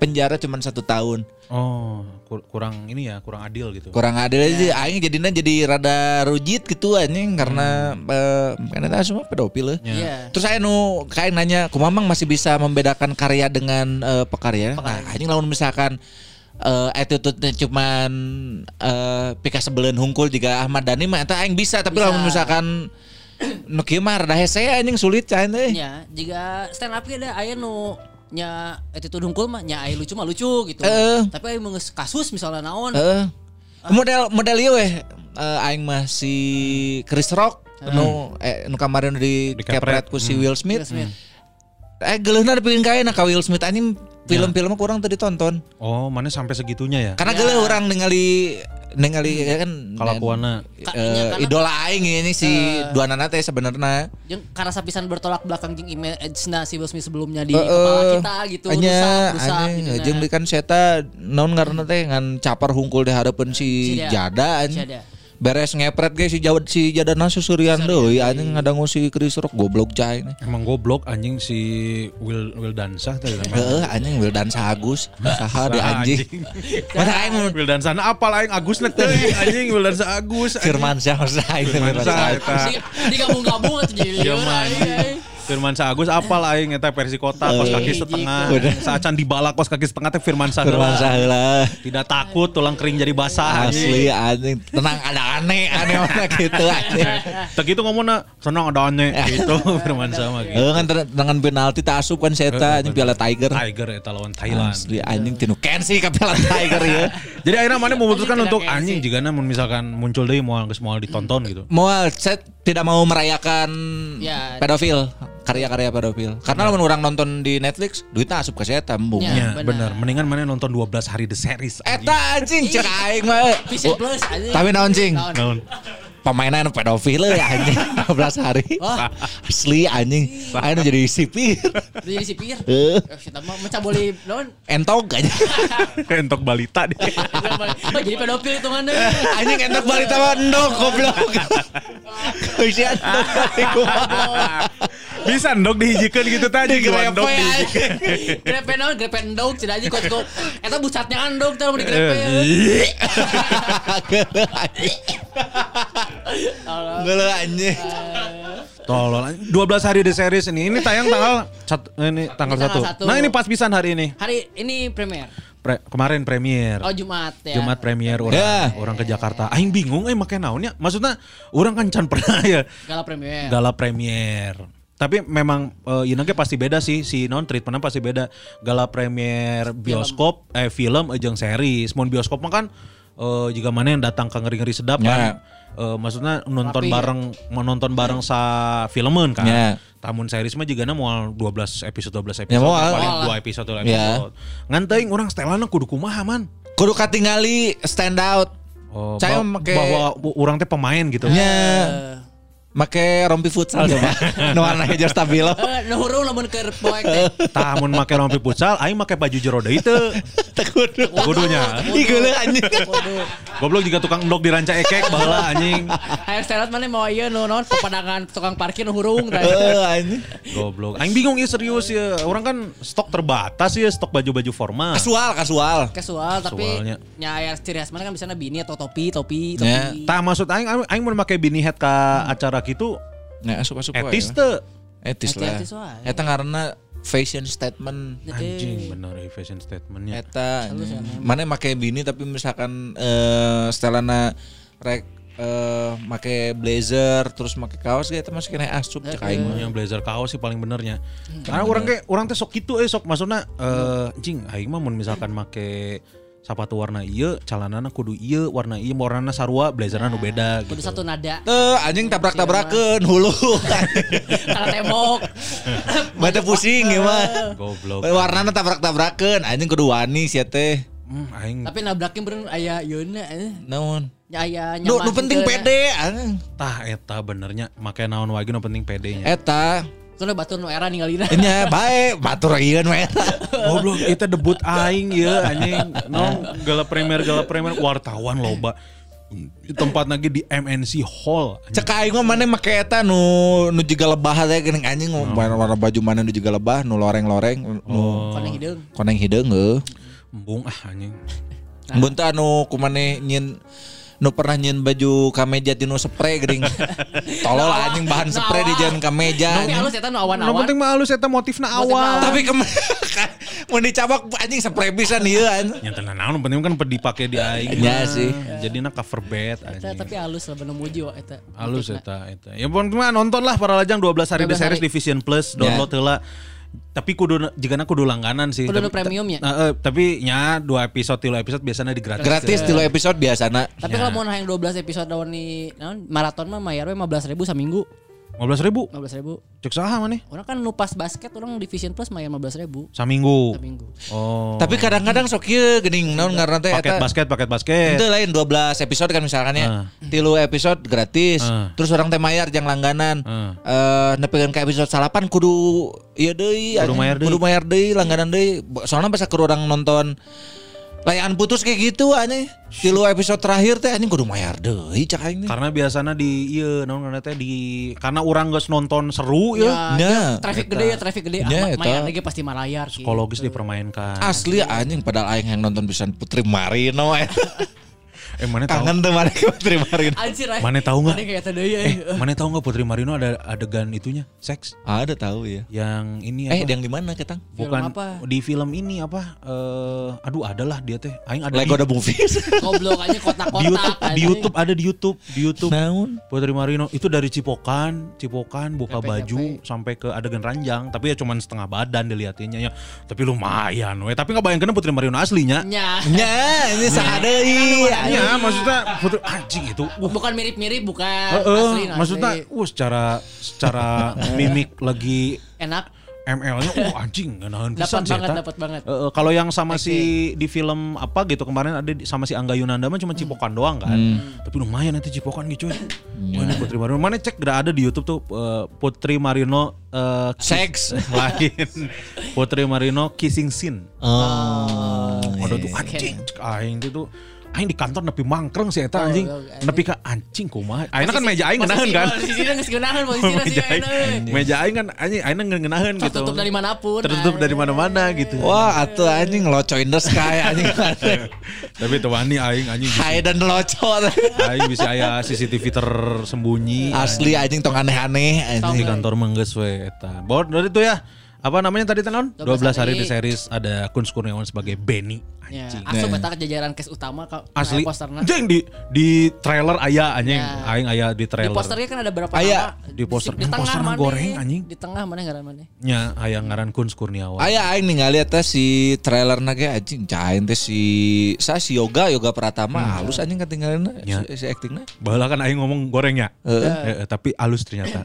penjara cuma 1 tahun. Kurang adil gitu. Kurang adil aja aing jadinya jadi rada rujit gitu anjing karena karena itu semua pedofil. Yeah. Terus aya nu kain nanya, "Kumamang masih bisa membedakan karya dengan pekarya?" Nah, anjing lamun misalkan attitude-nya cuman pika sebelen hungkul jika Ahmad Dhani mah eta aing bisa tapi lamun misalkan nu kieu mah rada hese anjing sulit can euy. Nya, jika stand up ge da aya nu nya attitude hungkul mah nya aya lucu mah lucu gitu. Tapi aya mun kasus misalnya naon. Model ieu we aing mah si Chris Rock nu kemarin di kepret ku si Will Smith. Geleuna dipikeun ka ayeuna ka Will Smith anjing. Film-filmnya kurang tuh ditonton. Mana sampai segitunya ya? Karena geuleuh orang ningali ningali kan kalakuana idola aing ini si duanana teh sebenarnya jeung karasa pisan bertolak belakang jeung image-na si Will Smith sebelumnya di kepala kita gitu rusak gitu. Jeung kan seta naon ngaranna teh ngan capar hungkul di hareupeun si Jada anjing. Beres ngepret guys si Jadana susurian deui anjing ngadangu si Chris Rock goblok cai. Emang goblok anjing si Will Dansah tadi namanya. Heeh anjing Will Dansah Agus. Saha di anjing. Mana aing Will Dansah apal aing Agusna teuing anjing Will Dansah Agus. Firmansyah aing digabung-gabung atuh jadi liur aing. Firmansyah Agus apal aing eta versi kota kos kaki setengah. Saacan dibalak kos kaki setengah teh Firmansyah heula. Tidak takut tulang kering jadi basah asli anjing. Tenang ada aneh mana gitu aneh. Tak gitu ngomongna senang ada aneh gitu Firmansyah mah gitu. Heuh kan tenangan penalti tak asup kan eta anjing Piala Tiger eta lawan Thailand. Asli anjing tinu kensi ka Piala Tiger ya. Jadi akhirnya mana memutuskan untuk anjing jigana mun misalkan muncul deui moal geus moal ditonton gitu. Moal set tidak mau merayakan pedofil. Karya-karya pedofil. Karena lamun orang nonton di Netflix, duitnya asup ke eta embung. Ya, bener. Mendingan mana nonton 12 hari The Series. Eta anjing cek aing mah. Tapi naon cing? Naon. Pemainnya pedofil ya anjing 12 hari. Wah. Asli anjing. Aing jadi sipir. Jadi sipir. Kita mah mencah boleh naon? Entok aja. Entok balita deh. Oh, jadi pedofil hitungannya. Anjing entok balita mah endok goblok. Kusian endok bisa endog dihijikan gitu tadi gimana endog dihijikan grepe endog cina aja kok eta bucatnya endog terus di grepe gelo anjing tolol 12 hari The Series ini tayang tanggal 1. Nah ini pas pisan hari ini premier. Kemarin premier. Oh Jumat premier orang ke Jakarta. Aing bingung make naonnya. Maksudnya orang kan can pernah ya gala premier. Tapi memang inangnya pasti beda sih si non treatmentnya pasti beda. Gala premier bioskop film jeung series. Mun bioskop mah kan jika mana yang datang ke ngeri-ngeri sedap kan. Maksudnya nonton bareng sa filmen kan. Tamun series mah jigana moal 12 episode paling 2 episode. Ngan teuing urang setelana kudu kumaha man. Kudu katingali stand out. Saya bahwa urang teh pemain gitu. Iya. Make rompi futsal coba. Nu warna hijau stabilo. Nu hurung lamun keur poek teh. Tah mun make rompi futsal aing make baju jero deui teu. Kudu. Kudunya. Ih geuleuh anjing. Goblok juga tukang endog di ranca ekek baheula anjing. Hayang serat mane moal ieu nu naon pepadangan tukang parkir nu hurung. Heuh anjing. Goblok. Aing bingung ieu serius ya. Urang kan stok terbatas ya stok baju-baju formal. Kasual tapi nya aya ciri khas mane kan bisana bini atau topi. Tah maksud aing mun make bini head ka acara gitu, nah asup etis lah. Eta karena fashion statement. Anjing bener fashion statementnya. Eta mana pakai bini tapi misalkan setelana rek pakai blazer terus pakai kaos gitu masih kena asup cek aing. Yang blazer kaos sih paling benernya. Karena orang teh sok gitu sok maksudnya anjing aing mah mun misalkan pakai sapatu warna ieu, calanana kudu ieu, warna ieu, warnana sarua, blazerna nu beda gitu. Kudu satu nada. Teu anjing tabrak-tabrakeun hulu. Karena tembok. Bade pusing ieu mah. Goblok. Warnana tabrak-tabrakeun, anjing kudu wani sia teh. Aing. Tapi nabrakkeun beureun aya yeuna naon? Aya nyaman. Nu penting pede anjing. Tah eta benernya make naon wae nu penting pedenya. Eta soalnya batur nu era ninggalina. Nya bae batur ieu nu era. Goblok eta debut aing ieu anjing. No gala premier wartawan loba. Tempat lagi di MNC Hall. Anjing. Cek aing mah mane make eta nu jiga lebah teh geuning anjing warna baju mana nu jiga lebah nu loreng-loreng nu koneng hideung heuh. Embung anjing. Embung teh anu kumane nyin nu pernah nyen baju kameja tinu spray gering. Tolol anjing bahan spray di jalan kameja. Nu halus eta nu awan-awan. Nu penting mah halus eta motifna awan. Tapi mun dicabak anjing spray pisan ieu anjing. Nya tenan naon penting kan dipake di aing. Nya sih. Jadina cover bed anjing. Tapi halus lah bener muji eta. Halus eta. Ya pon mah nontonlah Paralajang 12 hari The Series di Vision Plus download heula. Tapi kudu jigana kudu langganan sih. Kudu premium ya. Tapi nya 2 episode 3 episode biasanya di gratis. Gratis 3 episode biasana. Tapi kalau mau nang 12 episode lawan ni naon maraton mah mayar we 15.000 saminggu. 15.000? 15.000. Cek saha maneh. Orang kan nupas basket orang Division Plus main 15.000. Saminggu. Saminggu. Oh. Tapi kadang-kadang sok ieu geuning naon ngaranna teh eta. Paket basket. Itu lain 12 episode kan misalkan ya. 3 episode gratis. Terus orang teh mayar jeung langganan. Nepikan ka episode 8 kudu ieu deui. Kudu mayar deui langganan deui. Soalna bisa keur orang nonton layangan putus kayak gitu aneh. Di lu episode terakhir teh anjing kudu mayar deui cak aing. Karena biasana di ieu naon ngaranna teh di karena urang geus nonton seru ieu. Ya, ya, traffic gede mayar lagi pasti malayar. Psikologis gitu. Dipermainkan. Asli anjing padahal aing yang nonton pisan Putri Marino mana tahu? Kangen teman Putri Marino. Anjir. Mana tahu enggak? Mana tahu enggak Putri Marino ada adegan itunya? Seks. Ada tahu ya. Yang ini apa? Yang di mana Ketang? Bukan di film ini apa? Aduh adalah dia teh. Aing ada Lego ada movies. Goblok aja kotak-kotak. Di YouTube ada di YouTube. Naon? Putri Marino itu dari Cipokan buka baju sampai ke adegan ranjang, tapi ya cuman setengah badan dilihatinnya ya. Tapi lumayan we. Tapi enggak bayangkeun Putri Marino aslinya. Nya, ini sadeui. Ya, maksudnya foto anjing itu. Bukan mirip-mirip, bukan. Asli. Maksudnya, secara mimik lagi enak. ML-nya anjing enggak nahan pisan sih. Dapat banget. Kalau yang sama si di film apa gitu kemarin ada sama si Angga Yunanda mah cuma Cipokan doang kan. Tapi lumayan nanti Cipokan gitu. Mana Putri Marino? Mana cek ada di YouTube tuh Putri Marino seks lain. Putri Marino kissing scene. Oh. Ada tuh anjing. Aing itu aing di kantor nepi mangkreng sih eta anjing. Nepi ka anjing kumaha. Aina kan meja aing ngeunaheun kan. Posisina geus ngeunaheun, posisina sih aina. Meja aing kan anjing aina ngeunaheun gitu. Tertutup dari manapun. Tertutup dari mana-mana gitu. Wah, atuh anjing loco in the sky anjing. Tapi teu wani anjing. Hae dan loco. Aing bisa aya CCTV tersembunyi. Asli anjing tong aneh-aneh anjing. Di kantor mah geus we eta. Bod dari itu ya. Apa namanya tadi tenon? 12 hari di series ada Kun Kurniawan sebagai Benny. Anjing. Ya, asup eta jajaran case utama ka asli posterna. Anjing di trailer aya anjing. Ya. Aing aya di trailer. Di posternya kan ada berapa aya. Nama? Di poster mana goreng anjing. Di tengah mana ngaran mana? Nya aya ngaran Kun Kurniawan. Aya aing ningali eta si trailerna ge anjing cain teh si Sasi Yoga Pratama halus anjing katinggaleuna si aktingna. Baheula kan aing ngomong gorengnya. Tapi halus ternyata.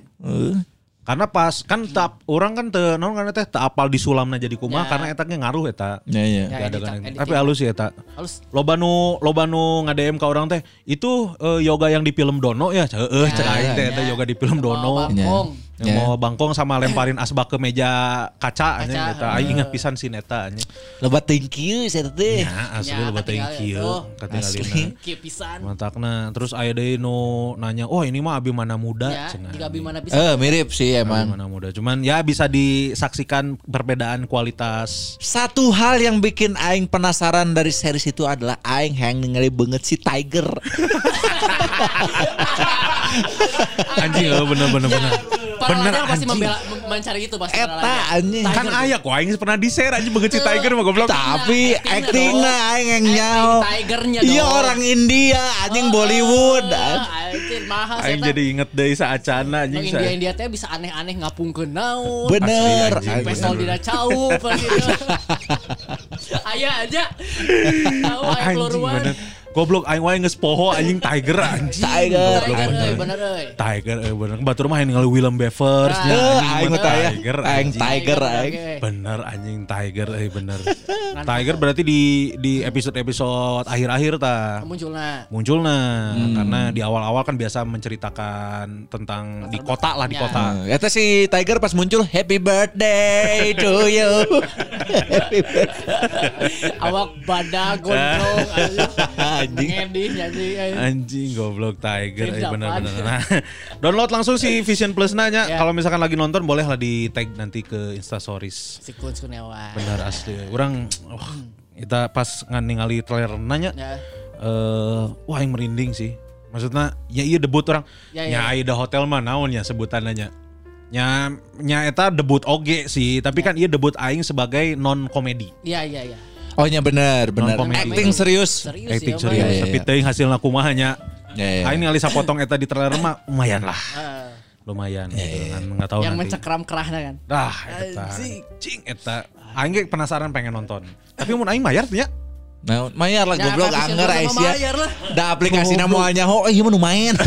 Karena pas kan orang kan naon karena teh apal disulamna jadi kumaha karena eta ge ngaruh eta. Tapi halus sih eta. Loba nu ngadem ka urang teh itu yoga yang di film Dono ya. Heeh, cek aing teh eta yoga di film Dono. Mau bangkong sama lemparin asbak ke meja kaca anjing eta. Aing ingat pisan si eta anjing. Loba thank you si eta teh. Ya, asli loba thank you. Katingalina. Kieu pisan. Mantakna terus aya deui nu nanya, "Oh, ini mah Abimana Muda." Jika Abimana pisan. Mirip sih. Iya emang. Mana muda. Cuman ya bisa disaksikan perbedaan kualitas. Satu hal yang bikin aing penasaran dari series itu adalah aing hang ningali banget si Tiger. Anjing bener. Paralajang pasti membela mencari itu pasti. Eta anjing. Kan aya kok aing pernah di-share anjing banget si Tiger mah goblok. Tapi aktingna aing nyaho. Tigernya dong. Iya orang India anjing Bollywood. Anjing mahal eta. Aing jadi inget deui saacana anjing. India teh bisa aneh-aneh ngapungkeun naon. Bener. Pesol dina cau gitu. Aya aja. Tahu aing keluaran. Goblok aing wae geus poho anjing Tiger anjing. Tiger bener. Batur mah yang ningali Willem Dafoe aing Tiger. Bener anjing Tiger. Tiger berarti di episode-episode akhir-akhir ta. Munculna karena di awal-awal kan biasa menceritakan tentang di kota. Eta si Tiger pas muncul happy birthday to you. Happy birthday. Awak badag gondrong anjing goblok Tiger benar-benar. Nah, download langsung si Vision Plus nanya kalau misalkan lagi nonton bolehlah di tag nanti ke Insta Stories. Si Kun Kurniawan. Benar asli. Urang kita pas ningali trailer nanya wah yang merinding sih. Maksudnya ya iya debut orang. Ya iya hotel mah naon ya sebutannya. Nya eta debut oge sih, tapi kan iya debut aing sebagai non komedi. Iya. Oh nya bener. Acting serius. Tapi teuing hasilna kumaha nya. Aing ningali sapotong eta di trailer mah lumayan lah. Enggak tahu yang nanti. Yang mencekram kerahna kan. Dah eta. Cing eta. Aing penasaran pengen nonton. Tapi mun aing bayar nya. Nah, mayar lah goblok anger Aisyah. Da aplikasi nama hanya ho, ieu mah nu main.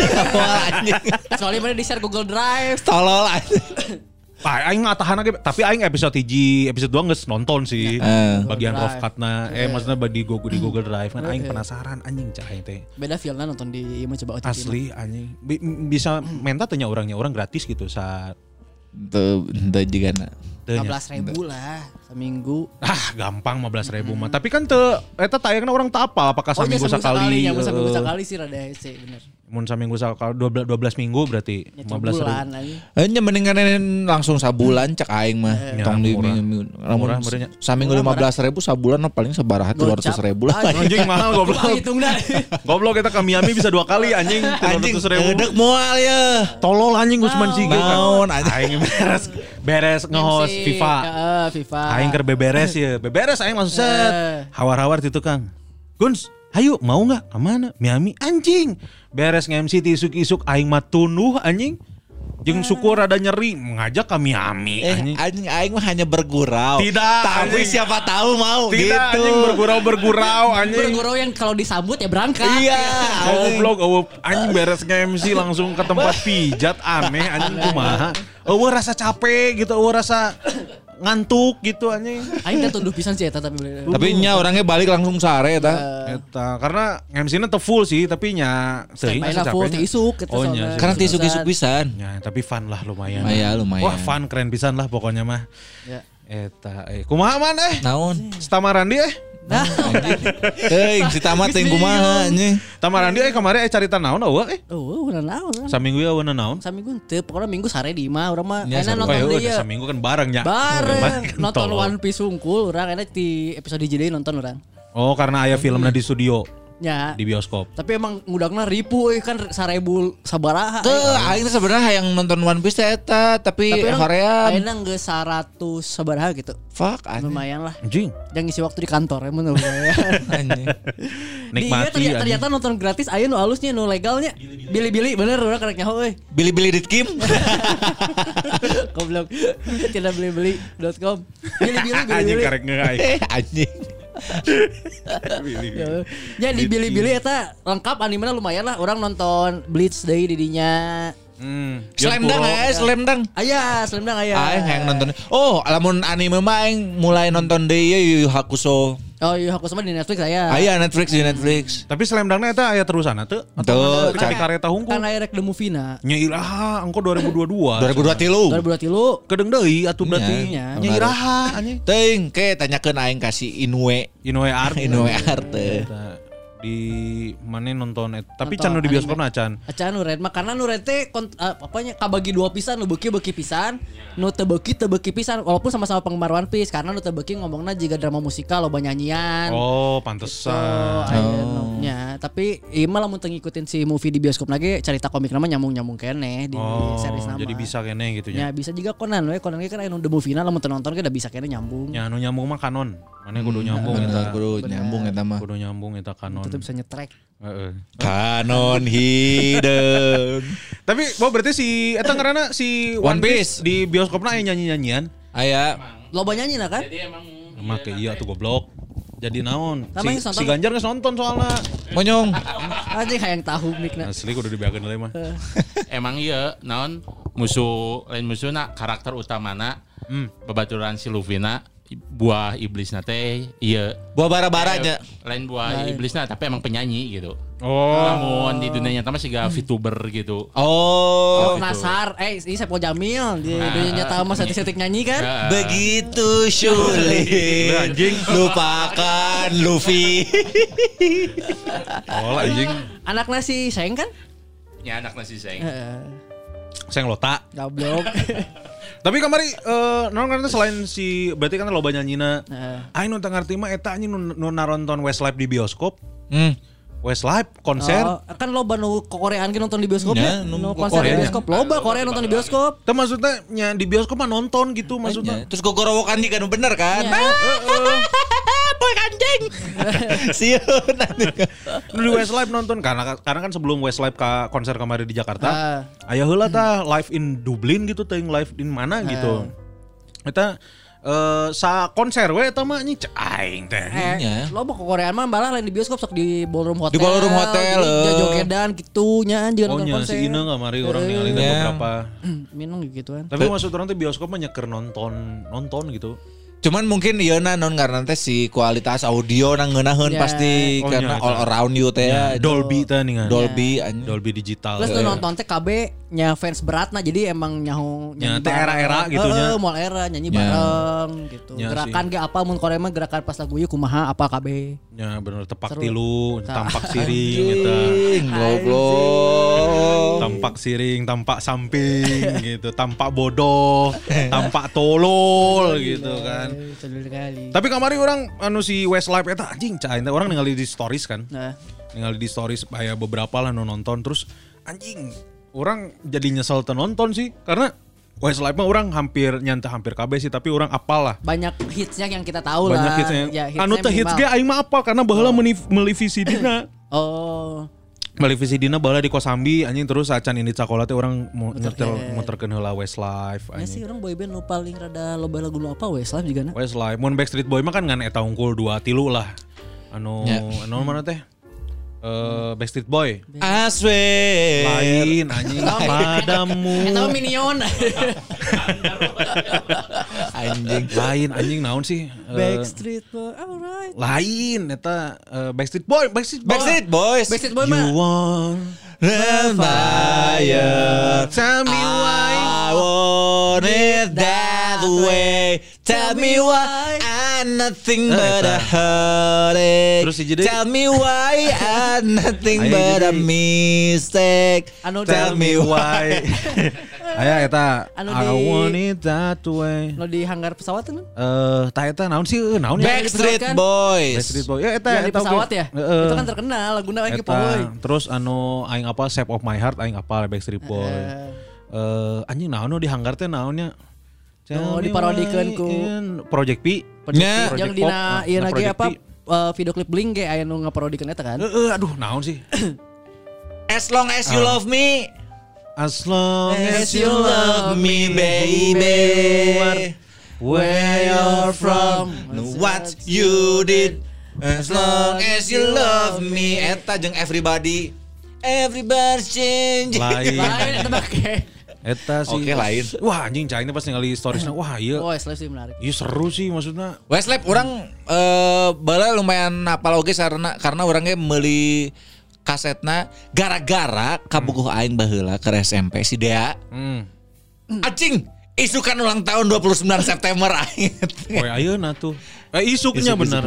Soalnya mana di-share Google Drive. Tolol anjing. Aing atahan lagi, tapi aing episode 1, episode 2 geus nonton sih. Bagian off cut-na, maksudnya di Google Drive kan aing penasaran anjing cah aing teh. Beda feel-na nonton di ieu mah coba OTT. Asli anjing. Bisa menta tanya orangnya, orang gratis gitu saat teu juga na 15.000 lah seminggu. Ah, gampang 15.000 mah. Tapi kan teu eta tayangna urang teu apal apakah saminggu sakali. Oh, saminggu sakali sih rada hese bener. Mun saminggu sakali 12 minggu berarti 15.000. Heuh, mendingan langsung sabulan cek aing mah. Tong di minggu. Murah meureunnya. Saminggu 15.000 sabulan paling sabaraha 200.000 lah. Anjing mahal goblok. Hitungna. Goblok eta ka Miami bisa 2 kali anjing 200.000. Gedeg moal ye. Tolol anjing Gusman Sige. Naon anjing beres ngehost FIFA. FIFA. Aing keur beberes ya. Beberes aing langsung set. Hawar-hawar di tukang. Guns, hayu mau enggak? Ke mana? Miami anjing. Beres nge-MC isuk-isuk aing mah tunuh anjing. Jeung syukur rada nyeri ngajak ke Miami anjing. Aing mah hanya bergurau. Tidak, tapi siapa tahu mau gitu. Tidak anjing bergurau anjing. Bergurau yang kalau disambut ya berangkat. Iya. Goblok anjing beres nge-MC langsung ke tempat pijat aneh anjing kumaha. Eueuh rasa capek gitu, eueuh rasa ngantuk gitu anjing. Aing teh tunduh pisan sih eta tapi nya orangnya balik langsung sare eta. Eta karena MC-na teh full sih tapi nya teh full teh isuk eta. Karena teh isuk-isuk pisan. Ya, tapi fun lah lumayan. Lumayan. Wah, fun keren pisan lah pokoknya mah. Ya. Eta kumaha man naon? Setamarandi Nah, eh si Tama teh kumaha anjing. Tamarandi kemarin carita naon eueuh urang naon. Saminggu ya urang naon? Saminggu teu pokona minggu sare di imah urang mah. Enak nonton ieu. Saminggu kan bareng nya. Bareng nonton One Piece sungkul urang enak di episode jadi nonton urang. Oh, karena aya filmna di studio. Ya. Di bioskop. Tapi emang ngudangna ribu kan 1000 sabaraha. Teu aing sebenarnya yang nonton One Piece eta tapi Korea. Ayeuna geus 100 sabaraha gitu. Fuck anjing. Lumayan lah. Anjing. Yang ngisi waktu di kantor emang lumayan. Anjing. Nikmati. Dia ternyata nonton gratis aya nu alusnya nu legalnya. Bili-bili bener urang karek nyaho euy. Bili-bili ditkim. Goblok. Tidak bili-bili.com. Bili-bili anjing karek ngeai. Anjing. Ya di Bilibili eta lengkap animenya lumayan lah. Orang nonton Bleach deui di dinya. Slam Dunk. Aya, Slam Dunk aya. Aing hayang nonton. Oh, lamun anime mah aing mulai nonton deui Yu Yu Hakusho. Oh, Yu Yu Hakusho mah di Netflix aya. Aya Netflix. Tapi Slam Dunk-na eta aya terusanna teu? Teu, cari kareta hungkul. Kan aya rek the movie-na. Nya iraha, engko 2022. 2023. Kedeung deui atuh berarti. Nya iraha anjing. Teuing ke tanyakeun aing ka si Inoue Arte. Di mana nonton tapi Chan di bioskop na Chan nu red mah karena nu red teh apanya kabagi 2 pisan nu beuki pisan nu teu beuki pisan walaupun sama-sama penggemar One Piece karena nu teu beuki ngomongna jiga drama musikal loba nyanyian. Oh pantesan nya tapi ieu mah lamun teu ngikutin si movie di bioskop lagi cerita komik nama nyambung-nyambung keneh di series nama jadi bisa keneh gitu nya. Ya bisa juga Conan ge kan anu the movie-na lamun nonton ge da bisa keneh nyambung nya anu nyambung mah kanon mana kudu nyambung eta kanon itu bisa nyetrek. Kanon hidung. Tapi berarti si eta karena si One Piece di bioskopna aya nyanyi-nyanyian. Aya. Loba nyanyi lah kan? Jadi emang make iya tuh goblok. Jadi naon? Si Ganjar geus nonton soalna. Monyong. Anjing hayang tahu mikna. Asli kudu dibeakeun deui mah. Emang iya naon musuh lain musuhna karakter utamana babaturan si Luffy-na. Buah iblisna teh iya buah bara-baranya lain buah iblisna tapi emang penyanyi gitu. Oh namun di dunia nyata masih gak VTuber gitu. Oh Nasar ini Sepo Jamil di dunia nyata mas setik-setik nyanyi kan begitu sulit lupakan Luffy. Oh anjing anak nasi sayang kan ya anak nasi sayang Lota goblok. Tapi kamari non karena selain si berarti kan loba nyanyina. Aing nu teu ngarti mah eta anjing nu naronton Westlife di bioskop. Westlife konser. Kan loba nu Koreaan ge nonton di bioskop ya. Nu konser di bioskop loba Korea nonton di bioskop. Teh maksudnya nya di bioskop mah nonton gitu maksudnya. Terus gogorowokan ieu kan bener kan? Heeh. Poe anjing. Sieun anjing. Di Westlife nonton karena kan sebelum Westlife ka konser kemarin di Jakarta. Aya heula tah live in Dublin gitu teuing live in mana gitu. Eta sa konser we eta mah nya aing teh nya. Loba ke Korea mah balah lain di bioskop sok di Ballroom Hotel. Di Ballroom Hotel. Di jogedan kitu nya anjeun nonton konser. Oh nya si Ineu kamari urang ningali beberapa. Minum gituan. Tapi maksud urang teh bioskop mah nyeker nonton gitu. Cuman mungkin ieunan non karena teh si kualitas audio nang ngeunaheun pasti karena all around you teh Dolby teh ningan. Dolby digital. Plus nonton teh KB nya fans beratna jadi emang nyaho nya era-era gitu nya. Heeh, moal era nyanyi bareng gitu. Gerakan ge apa mun Korea mah gerakan pas lagu ieu kumaha apa KB. Nya bener tepak tilu, tampak siring eta. Goblok. Tampak siring, tampak samping gitu, tampak bodoh, tampak tolol gitu kan. Tapi kamari orang anu si Westlife eta anjing cai orang ningali di stories kan. Ningali di stories kayak beberapa lah nonton terus anjing orang jadi nyesel nonton sih karena Westlife mah orang hampir KB sih tapi orang apal lah. Banyak hitsnya yang kita tahu lah. Banyak hitsnya. Ya, hitsnya anu teh hits ge aing mah apal karena baheula meuli VCD-na. Oh. Meuli VCD-na baheula di Kosambi anjing terus acan ini cakola teh orang muterkeun heula Westlife anjing. Ya sih orang boyband nu paling rada loba lagu nu apa Westlife jigana. Westlife mun Backstreet Boy mah kan ngan eta unggul 2-3 lah. Anu mana teh? Backstreet Boy Aswe lain anjing padamu atau Minion anjing lain anjing naon sih Backstreet Boy alright lain eta Backstreet Boys Backstreet Boy mah you want the fire tell me why I want it that way tell me why nothing but a heartache. Tell me why I'm nothing but a mistake. Tell me why. Aya eta I want it that way. Lo di hanggar pesawat kan? Ta eta naon sih? Naon ya? Backstreet Boys. Ya eta pesawat ya? Itu kan terkenal laguna lagi pohoy. Terus aing apa Shape of My Heart aing apa Backstreet Boys. Anjing naon di hanggar teh naonnya? Oh diparodikeun ku Project P. Nya yang dina ieu lagi apa video klip Blink ge aya nu ngaparodikeun eta kan? Heeh, aduh naon sih? As long as you love me. As long as you love me baby. Where you're from, what you did. As long as you love me eta jeung everybody's change. Lain eta ge. Eta sih. Oke lain. Wah anjing cahing pas ningali storiesnya. Wah iya. Westlife sih menarik. Iya seru sih maksudnya. Westlife orang bala lumayan hafal oge karena orangnya meuli kasetna gara-gara kabukuh aing baheula ke SMP si Dea. Acing isukan ulang tahun 29 September aing. Poe ayeuna tuh. Isuknya benar.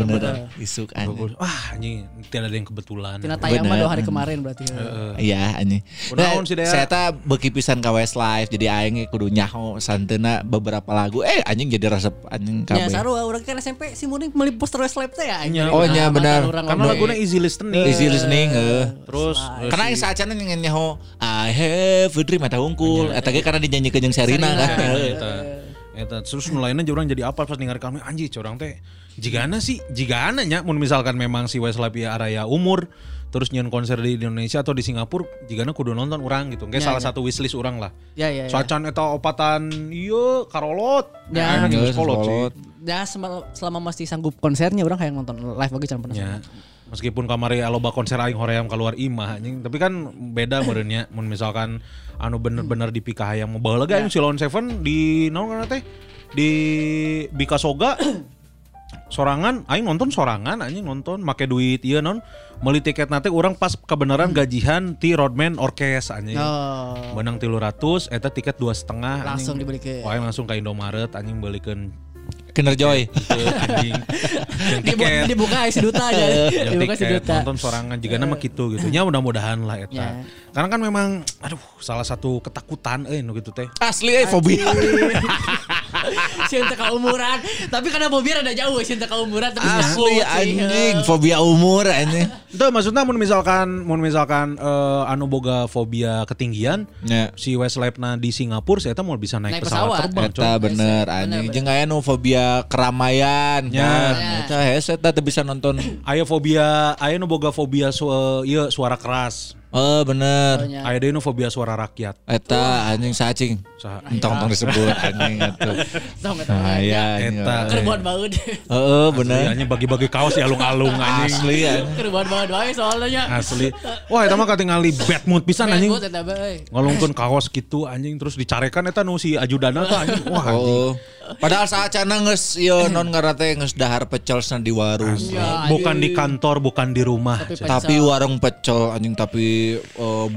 Isuk anjing. Wah anjing tiada yang kebetulan. Tina tayang mah 2 hari kemarin berarti. Iya anjing. Nah, saya ta beki pisan ka Westlife jadi aing kudu nyaho santeuna beberapa lagu. Anjing jadi resep anjing kabeh. Ya sarua urang kan SMP si Muning meuli poster Westlife teh ya anjing. Oh nya benar. Karena laguna easy listening. Easy listening terus karena aing saacana nyaho I have a dream eta unggul eta ge karena dinyanyikan jeung Sherina kan. Eta terus mulainya orang jadi apa pas dengar kami anjir orang teh jigana nya mun misalkan memang si Westlife araya umur terus nyeun konser di Indonesia atau di Singapura jigana kudu nonton orang gitu kayak salah satu wishlist orang lah soacan eta opatan ieu karolot ya karolot ya selama masih sanggup konsernya orang kayak nonton live bagi can penasaran meskipun kamari loba konser aing hoream kaluar imah anjing tapi kan beda modernnya mun misalkan anu bener-bener di Pika Hayam mau baheula ge si Lawn Seven di naon kana teh di Bika Soga sorangan aing nonton sorangan anjing nonton make duit ieu naon meuli tiketna teh urang pas kebenaran gajihan ti Rodman Orkes anjing menang 300 eta tiket 2,5 langsung dibelikeun aing langsung ka Indomaret anjing beulikeun Kinder Joy dibuka seduta aja dibuka seduta nonton sorangan jigana mah kitu gitu nya mudah-mudahan lah eta karena kan memang aduh salah satu ketakutan nu kitu teh asli fobia sieun teh ka umuran tapi karena fobia rada jauh sieun teh ka umuran tapi asli anjing fobia umur anjing teu maksudna mun misalkan anu boga fobia ketinggian si Westlife-na di Singapura saya eta mau bisa naik pesawat eta bener anjing jeung aya nu fobia keramaian kan eta hese teh bisa nonton aya fobia aya nu boga fobia ieu suara keras Oh bener. Aya deui nu fobia suara rakyat. Eta anjing sacing. Entong-entong disebut anjing atuh. Nah, ya eta kerbuan baeud. Heeh bener. Anjing bagi-bagi kaos ya alung-alung anjing. Asli ya. Kerbuan baeud wae soalnya. Asli. Wah eta mah katingali bad mood pisan anjing. Ngolongkeun kaos kitu anjing terus dicarekan eta nu si ajudanna tah anjing. Wah anjing. Padahal saacana geus ieu non ngarate geus dahar pecelna di warung. Bukan di kantor, bukan di rumah, tapi warung pecel anjing tapi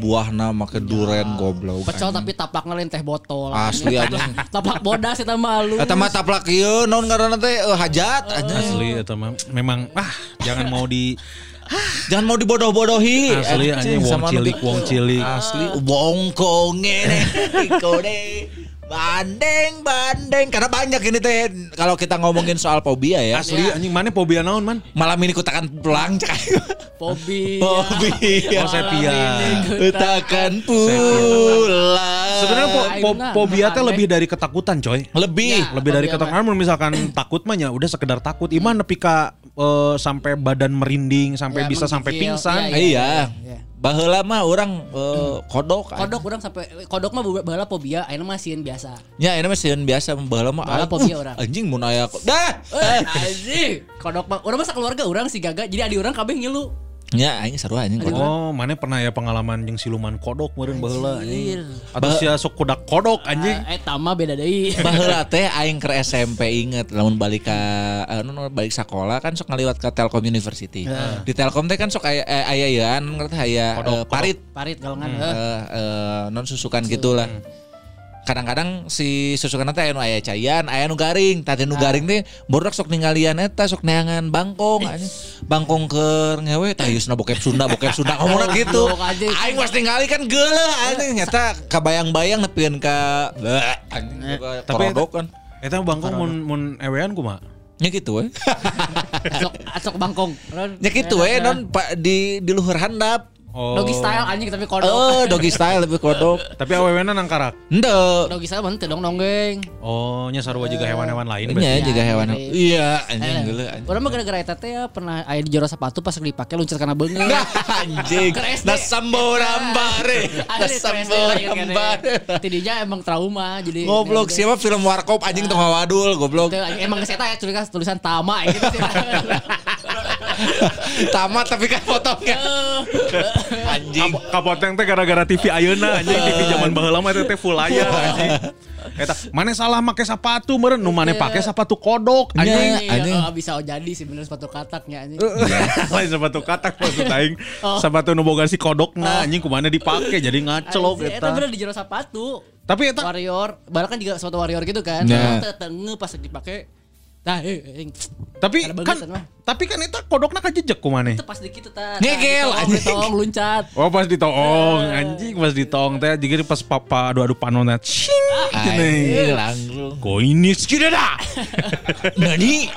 buahna make duren goblok. Pecel tapi taplak lain teh botol. Asli anjing. Taplak bodas eta mah halus. Eta mah taplak ieu naon ngaranna teh hajat anjing. Asli eta mah memang jangan mau di jangan mau dibodoh-bodohi. Asli anjing wong cilik. Asli bongkong ngene ikode. Bandeng karena banyak ini teh kalau kita ngomongin soal fobia ya. Asli anjing mana fobia naon man? Malam ini kutakan pulang cak. Fobia. Sepia. Kutakan pulang. Sebenarnya fobia teh lebih dari ketakutan coy. Lebih dari ketakutan. Misalkan takut mah ya udah sekedar takut. Iman nepi ka sampai badan merinding sampai bisa sampai pingsan. Iya. Baheula mah urang kodok urang sampai kodok mah baheula fobia ayeuna mah sieun biasa. Ya ayeuna mah sieun biasa baheula mah fobia urang. Anjing mun aya dah. Anjing kodok mah urang mah sakeluarga urang si Gaga jadi adi urang kabeh ngilu. Ya aing sarua anjing kodok. Oh, mana pernah ya pengalaman jeung siluman kodok meureun baheula anjing. Atuh sia sok kodak-kodok anjing. Eta mah beda deui. Baheula teh aing keur SMP inget lamun balik sekolah kan sok ngaliwat ka Telkom University. Di Telkom teh kan sok aya yeuan ngerti aya parit galongan non susukan gitulah. Kadang-kadang si susukan teh aya nu aya caian, aya nu garing. Tadi nu garing teh bodak sok ninggalian eta sok neangan bangkong. Bangkong keur ngewe tah yusna bokep Sunda ngomongna gitu. Aing was ningali kan geuleuh anjing nyata kabayang-bayang nepikeun ka anjing korodokan. Eta bangkong mun ewean kumaha? Nya kitu we. Sok bangkong. Nya kitu we non di luhur handap. Oh. Doggy style anjing tapi kodok. Doggy style lebih kodok. Tapi awewena nang karak. Henteu. Doggy style mah teu dong nonggeng. Oh, nya sarua juga hewan-hewan lain. Nya juga hewan. Iya, anjing geuleuh. Urang mah gara-gara eta teh pernah aya di jero sepatu pas dipake luncur kana beungeut. Anjing. Da samborambare. Da samborambare. Tidinya emang trauma jadi. Goblok, siapa film warkop anjing tong hawadul goblok. Emang geus eta ya tulisan Tama gitu sih. Tama tapi kan potongnya. Anjing kapoteng teh gara-gara TV ayeuna anjing TV zaman baheula mah teh full layar anjing. Eta mane salah make sepatu meureun nu mane pake sepatu kodok anjing. Bisa jadi sih bener sepatu katak nya anjing. Lain sepatu katak maksud aing. Sepatu nu boga si kodokna anjing kumana dipake jadi ngaclok eta. Eta bener di jero sepatu. Tapi eta warrior, balakan juga sepatu warrior gitu kan. Tetengeu pas dipake. Nah, tapi kan itu kodokna kajejek kumane. Itu pas dikit eta. Ngegel anjing tong luncat. Oh, pas ditong anjing, pas ditong teh jadi pas papa adu-adu panonna. Cing. Langsung. Koinis kidada. Nani?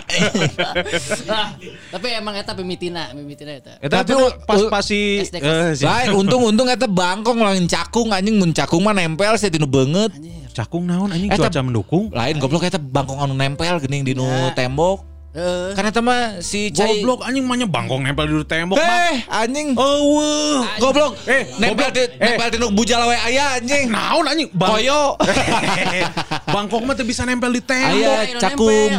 Tapi emang eta pemitina eta. Eta pas si lain untung eta bangkong lain cakung anjing mun cakung mah nempel sih tinu beungeut. Cakung naon anjing cuaca mendukung. Lain goblok eta bangkong anu nempel geuning di nu tembok. Karena teman si Cai goblok anjing mah nya bangkong nempel di tembok mah. Anjing. Eueuh. Goblok. Nempel di bujal we aya anjing. Naon anjing? Koyo. Bangkong mah teu bisa nempel di tembok. Aya cakung.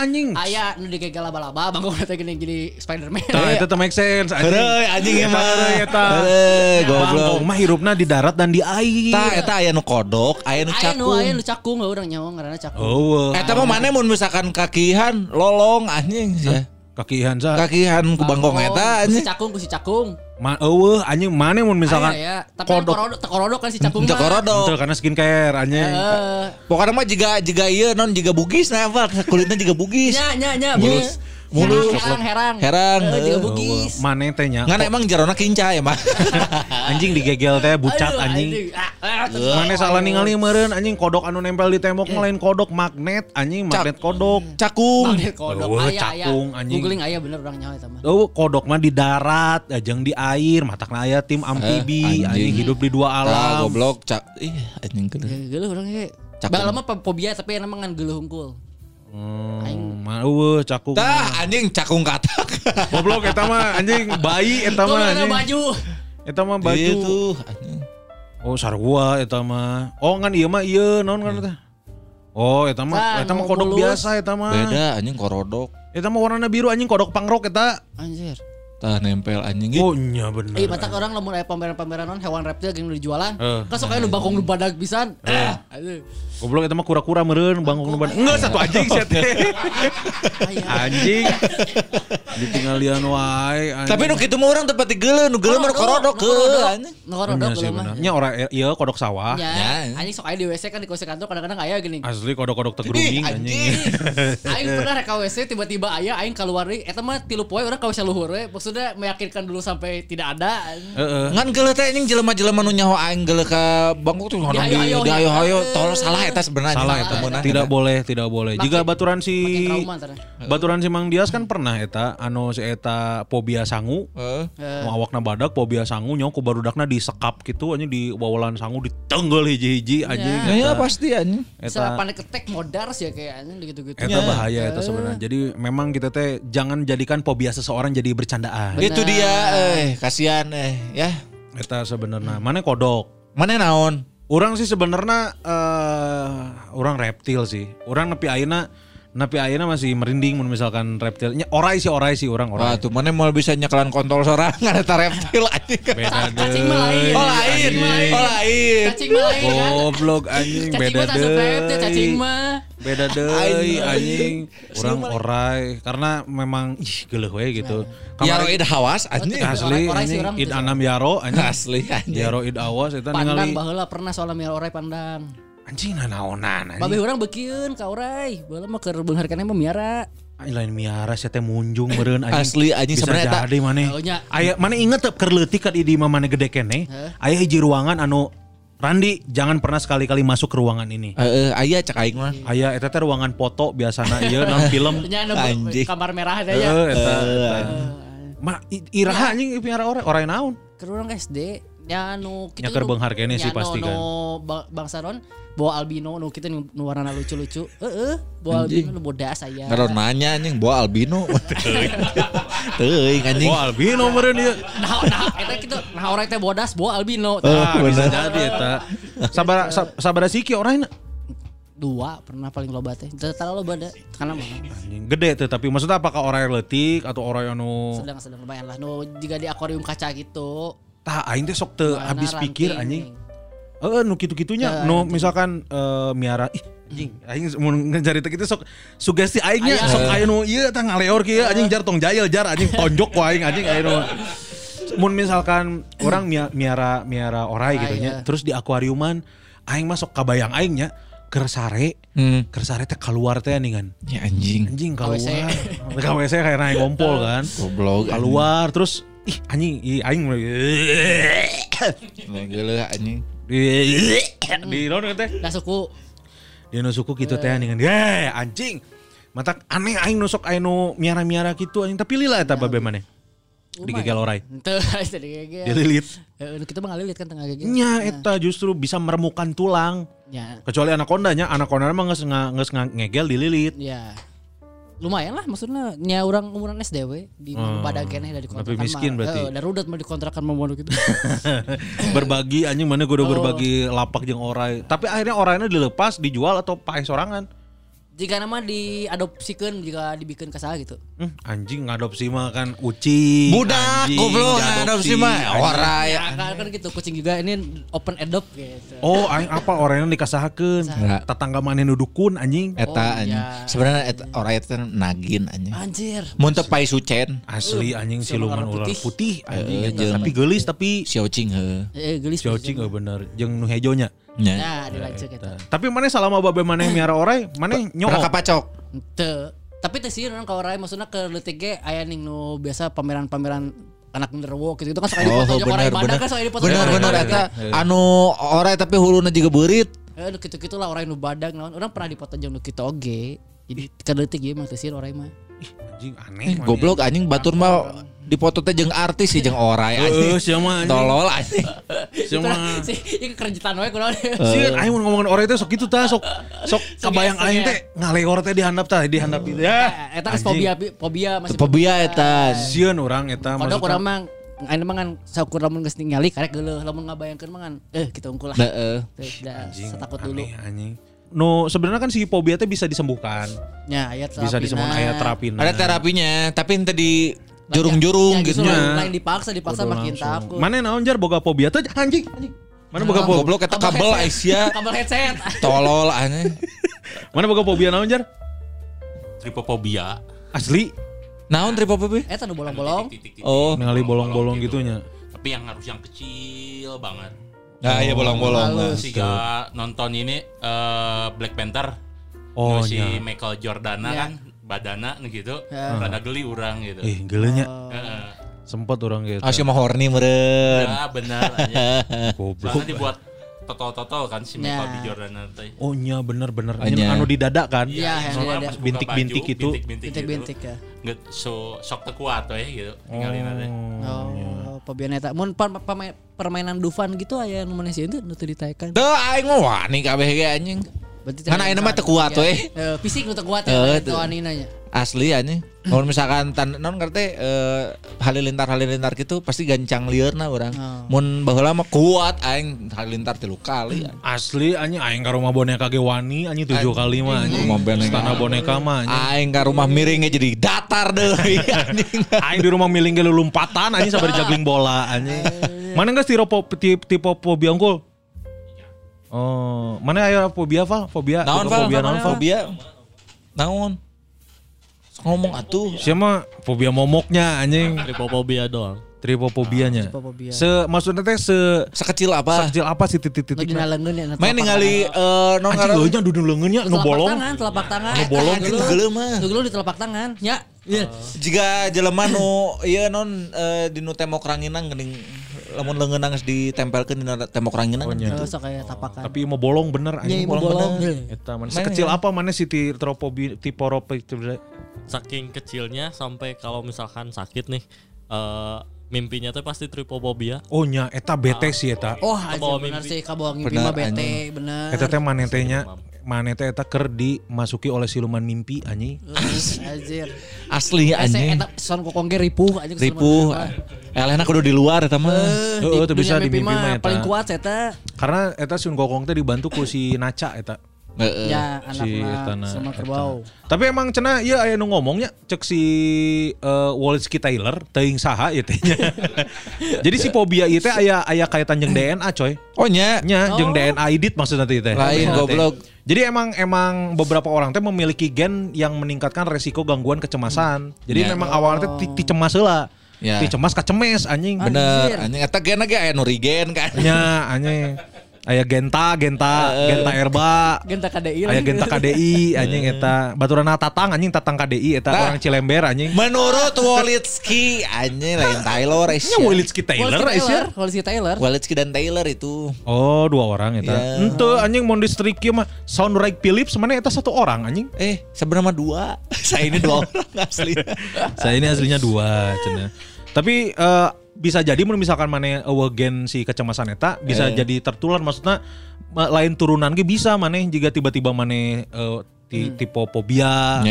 Anjing. Aya nu digegal laba-laba bangkong teh geuning jadi Spiderman. Tah eta teh make sense anjing. Heureuy anjing emang eta. Heureuy goblok. Bangkong mah hirupna di darat dan di air. Tah eta aya nu kodok, aya nu cakung. Aya nu cakung urang nyawa ngaranna cakung. Eueuh. Eta mah mane mun misalkan kakihan lolong anjing sih. Kakihan ku bangkong eta anjing. Si cakung. Eueuh anjing mane mun misalkan kodok kan si cakung mah. Kodok. Karena skincare anjing. Pokoknya mah jiga ieu non jiga bugis na kulitna jiga bugis. Nya mulu herang jiga bugis. Mane teh nya. Ngan emang jarona kincah ya mah. Anjing digegel teh bucat anjing. Mane salah ningali meureun anjing kodok anu nempel di tembok lain kodok magnet anjing magnet kodok. Cakung. Magnet kodok cakung anjing. Googling aya bener urang nyaho eta mah. Kodok mah di darat jeung di air matakna aya tim amfibi anjing hidup di dua alam. Goblok cak. Ih anjing geuleuh urang ge. Baheula mah fobia tapi anu mah ngan geuleuh hungkul. Mau cakung. Tah anjing cakung katak. Goblok eta mah anjing bayi eta mah anjing. Baju. Eta mah baju itu. Oh sarua eta mah. Oh ngan ieu mah ieu naon kan eta. Oh eta mah kodok biasa eta mah. Beda anjing korodok. Eta mah warnana biru anjing kodok pangrok eta. Anjir. Tah nempel anjing gitu. Oh nya bener. Ih matak orang lamun aya pameran-pameran naon hewan reptil geus dijualan. Kasok aya nu bangkong nu badag pisan. Anjir. Goblok eta mah kura-kura meureun bangkong nu badag. Enggak satu anjing sia teh. Anjing. Ditinggal lian wae anjing. Tapi nu kitu mah urang teu pati geuleuh, nu geuleuh mah korodok heula anjing. Nu korodok geuleuh mah. Nya ora ieu kodok sawah. Nya. Anjing sok aya di WC kan di WC kantor kadang-kadang aya geuning. Asli kodok-kodok tegruming anjing. Aing pernah ka WC tiba-tiba aya aing kaluar deui eta mah tilup poe urang ka WC luhur we. Sudah meyakinkan dulu sampai tidak ada. Ngan geuleuh teh anjing jelema-jelema nu nyawa aing geuleuh ka bangku tuh hono di ayo tol salah eta sebenarnya. Salah eta meunang. Tidak boleh. Jiga baturan si Mang Dias kan pernah eta anu si eta pobia sangu. Nu awakna badag pobia sangu nya ku barudakna disekap kitu anjing di bawalan sangu ditenggel hiji-hiji anjing. Ya pasti anjing. Eta panik ketek modar sih kayak anjing gitu-gitu. Eta bahaya eta sebenarnya. Jadi memang kita teh jangan jadikan pobia seseorang jadi bercandaan. Bener. Itu dia, kasihan, ya. Eta sebenarnya, mana kodok? Mana naon? Orang sih sebenarnya, orang reptil sih. Orang nepi aina masih merinding, misalkan reptilnya. Orai sih orang. Wah, tuh mana mau bisa nyekelan kontol sorangan eta reptil anjing. Beda deh. Cacing lain. Cacing lain. Goblok anjing, beda deh. Beda deui anjing urang orai karena memang ih geuleuh we gitu. Yaro id hawas anjing asli id anam yaro anjing asli anjing. Yaro id awas eta ningali. Pandang baheula pernah soal yaro orai pandang. Anjing naonan anjing. Babe urang beukeun ka orai, baheula mah keur beunghar kana mah miara. Lain miara sia teh munjung meureun anjing. Asli anjing sebenarnya teh maneh. Aya maneh inget teh keur leutik ka di imah maneh gede keneh. Aya hiji ruangan anu Randi, jangan pernah sekali-kali masuk ke ruangan ini. Aya cek aing mah. Aya eta teh ruangan foto biasana ieu nang film. Anjing. Kamar merah teh ya. Ma iraha anjing piara orang naon? Keur urang SD nya nu kitu. Nya keur beunghar keneh sih pasti kan. Bangsa ron bawa albino nu kitu nu warna lucu-lucu. Bawa albino nu bodas aya. Ngaron nanya anjing bawa albino. Teuing anjing. Bawa albino meureun ieu. Nah eta kitu. Nah orang teh bodas bawa albino. Tah bisa jadi eta. Sabaraha siki orangna? Dua pernah paling loba teh. Tara loba da. Kana mah. Anjing gede teh tapi maksudnya apakah orang leutik atau orang anu sedang lumayan lah nu jiga di akuarium kaca gitu. Tah aing teh sok teu habis pikir anjing. Nu kitu-kitunya nu misalkan miara ih anjing aing mun ngajari teh kitu sok sugesti aingnya sok aya nu ieu tah ngaleor kieu anjing jar tong jail jar anjing tonjok ku aing anjing aya nu mun misalkan orang miara orai gitu nya terus di akuariuman aing masuk kabayang aing nya kersare teh keluar teh ningan ya anjing KWC kayak naik kompol kan keluar terus ih anjing ngeuleuh anjing di naon teh da suku kitu teh ningan ye anjing matak aneh aing nu sok aya nu miara-miara kitu anjing tapi lila eta babe maneh digegel orai teu digegel dililit heeh kitu mah ngalilit kan tengah gegel nya eta justru bisa meremukan tulang ya kecuali anakondanya mah geus ngegel dililit ya lumayan lah maksudnya nya orang umuran SDW di Padang keneh dari kontrakan tapi miskin berarti da rudet mah dikontrakan momono gitu berbagi anjing mana kudu berbagi lapak jeung orai tapi akhirnya orainya dilepas dijual atau pakai sorangan jika nama diadopsikeun jika dibikeun ka saha gitu anjing ngadopsi mah kan kucing budak goblok ngadopsi mah orai kan gitu kucing juga ini open adopt gitu oh aing apa orainya dikasahakeun tetangga maneh nu dukun anjing eta anjing sebenarnya orai eta nagin anjing anjir mun teu pai sucen asli anjing siluman ular putih anjing tapi geulis tapi siocing heuh geulis siocing bener jeung nu hejo nya nah dilanjut eta tapi maneh salama babe maneh miara orai maneh nyook raka pacok teu tapi teh sieun urang ka orai maksudna ke leutik ge aya ning nu biasa pameran-pameran anak genderwo gitu kan sok aya dipoto jeung orai badak kan sok aya dipoto bener eta anu orai tapi huluna jiga beurit heuh kitu-kitu lah orai nu badak naon urang pernah dipoto jeung nu kitu oge jadi ka leutik ieu mah teh sieun orai mah anjing aneh goblok anjing batur mah dipoto teh jeung artis sih jeung orai anjing. Sia mah anjing. Tolol anjing. Sia mah. Ieu kerjitan we kunaon. Sieun aing mun ngomongin orai teh sok kitu tah sok kabayang aing teh ngaleor teh dihandap gitu ya. Eta geus fobia masih. Fobia eta. Sieun urang eta mah. Kodok urang mah Aina mangan saukur lamun geus ningali karek geuleuh lamun ngabayangkeun mangan kita unggul lah. Heeh. Setakut dulu. Anjing. No sebenarnya kan si fobia teh bisa disembuhkan. Ya, aya terapina. Bisa disembuhkan aya terapina. Ada terapinya, tapi ente di jurung-jurung gitu. Lain dipaksa makin takut. Mana naon jar boga fobia teh anjing. Mana boga fobia goblok eta kabel Asia. Kabel headset. Tolol aneh. Mana boga fobia naon jar? Tripofobia. Asli. Naon tripofobia? Eta nu bolong-bolong. Oh, ningali bolong-bolong gitunya. Tapi yang harus yang kecil banget. Nah iya bolong-bolong. Siga nonton ini Black Panther. Oh si ya. Michael Jordana ya. Kan badana gitu. Rada geli urang gitu. Ih gelinya. Sempat urang gitu. Asih mah horny meureun. Ya bener aja. Soalnya dibuat totol-totol kan si Michael Jordana teh. Oh iya bener-bener. Anu di dada kan. Iya soalnya bintik-bintik itu. Bintik-bintik ya. Nggak sok tekuat we gitu. Tinggalin aja. Oh pabian eta. Mun permainan Dufan gitu aya nu maneh sieun teh nu teu ditaekan. Teu aing mah wani kabeh ge anjing. Kan ayeuna mah teu kuat we. Heeh, fisik nu teu kuat ya tuanina nya. Asli anjing. Mun misalkan naon ngerti halilintar-halilintar kitu pasti gancang liurna urang. Mun baheula mah kuat aing halilintar 3 kali. Asli anjing aing ka rumah boneka ge wani anjing 7 kali mah anjing. Istana boneka mah anjing. Aing ka rumah miring ge jadi datar deui anjing. Aing di rumah miring ge lulumpatan anjing sabar jagling bola anjing. Mana enggak tipe fobia unggul? Oh, mana ayo fobia Val? Fobia, fobia. Naon? Ngomong atuh. Siapa fobia momoknya anjing? Tripofobia doang. Tripofobianya. Se maksudnya teh sekecil apa? Sekecil apa sih titik-titik? Main ningali non ngaran. Anjing dudu leungeunnya ngebolong. Telapak tangan. Ngebolong gitu geuleuh mah. Geuleuh di telapak tangan, nya. Jika jelema nu ieu non dinu temok ranginang geuning lamun leungeunang geus ditempelkeun dina tembok ranginang kan gitu. Sok aya tapakan. Tapi mau bolong bener anjing bolong. Eta maneh sekecil apa maneh si tiporopik saking kecilnya sampai kalau misalkan sakit nih mimpinya tuh pasti tripofobia. Oh nya eta bete sih eta. Oh bener sih kabohong mimpi mah bete bener. Eta teh maneh teh nya maneh teh eta keur dimasuki oleh siluman mimpi anjing. Anjir. Asli anjing. Eta son kokong ge ripuh anjing. Ripuh. Elehna kudu di luar eta mah. Heeh teu bisa di mimpi mah eta. Paling kuat eta. Karena eta sun kokong teh dibantu ku si Naca eta. Ya anak-anak sama kerbau. Tapi emang cenah ieu aya nu ngomongnya cek si Wolski Taylor teuing saha ieu teh. Jadi si fobia ieu teh aya kaitan jeung DNA coy. Oh nya, jeung DNA edit maksudna teh. Lain goblok. Jadi emang beberapa orang teh memiliki gen yang meningkatkan resiko gangguan kecemasan. Jadi memang awalnya teh dicemas heula. Ti cemas kacemes anjing. Bener anjing eta gen ge aya nu rigen kan. Nya anjing. Aya genta erba, genta KDI, aya genta KDI, anjing eta baturana tatang, anjing tatang KDI, eta orang Cilember anjing. Menurut Wolitski, anjing lain Taylor, Asia. Wolitski dan Taylor itu. Oh dua orang eta. Yeah. Ente anjing mon distrik mah sound right Philips mana eta satu orang anjing. Sebenarnya dua. Saya ini dua orang asli. Saya ini aslinya dua, cina. Tapi bisa jadi misalkan maneh awagen si kecemasan eta bisa jadi tertular maksudnya lain turunan ge bisa maneh jika tiba-tiba maneh tipofobia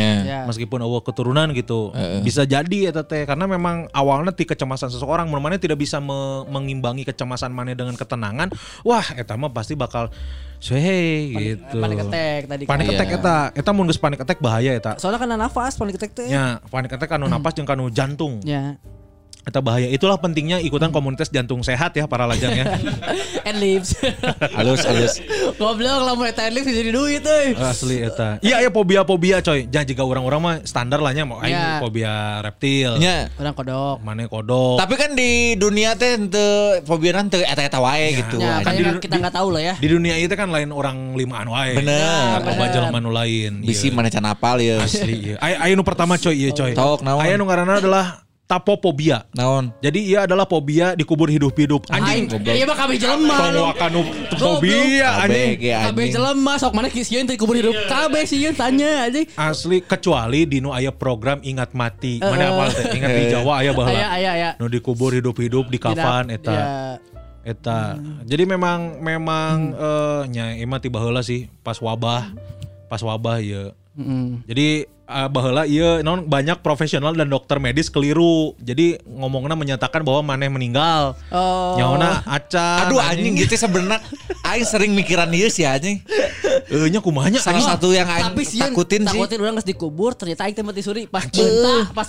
meskipun awal keturunan gitu bisa jadi eta teh karena memang awalnya ti kecemasan seseorang maneh tidak bisa mengimbangi kecemasan maneh dengan ketenangan wah eta mah pasti bakal gitu. Panic attack tadi. Panic attack eta mun geus panic attack bahaya eta. Soalnya kan nafas panic attack teh. Ya, panic attack anu nafas jeung anu jantung. Ya. Eta bahaya. Itulah pentingnya ikutan komunitas jantung sehat ya Paralajang ya. And lives. Halus. Goblok lamun eta and lives jadi duit euy. Asli eta. Iya fobia-fobia coy. Jangan juga orang-orang mah standar lahnya mau aing fobia reptil. Nya, orang kodok. Mane kodok. Tapi kan di dunia teh henteu fobianan teu eta-eta wae gitu. Ya, kan kita enggak tahu lah ya. Di dunia itu kan lain orang limaan wae. Bener. Loba jelema nu lain. Bisi maneh can apal ieu. Asli ieu. Aya nu pertama coy ieu coy. Aya nu ngaranna adalah tapofobia. Naon? Jadi ia adalah fobia dikubur hidup-hidup. Anjing. Iya mah kabeh jelema. Tongwakanu fobia anjing. Kabeh jelema sok maneh sieun teh dikubur hidup. Kabeh sieun tanya anjing. Asli kecuali dinu aya program ingat mati. Mana apal teh? Ingat di Jawa aya baheula. Aya. Nu dikubur hidup-hidup di kafan eta. Eta. Jadi memang nya imah ti baheula sih pas wabah ieu. Jadi baheula ieu non banyak profesional dan dokter medis keliru. Jadi ngomongna menyatakan bahwa maneh meninggal. Oh. Nyaona acan. Aduh anjing gitu sebenarnya aing sering mikiran ieu sih anjing. Eueuh nya kumaha nya? Salah satu yang aing takutin sih. Takutin urang geus dikubur ternyata aing teh mati suri pas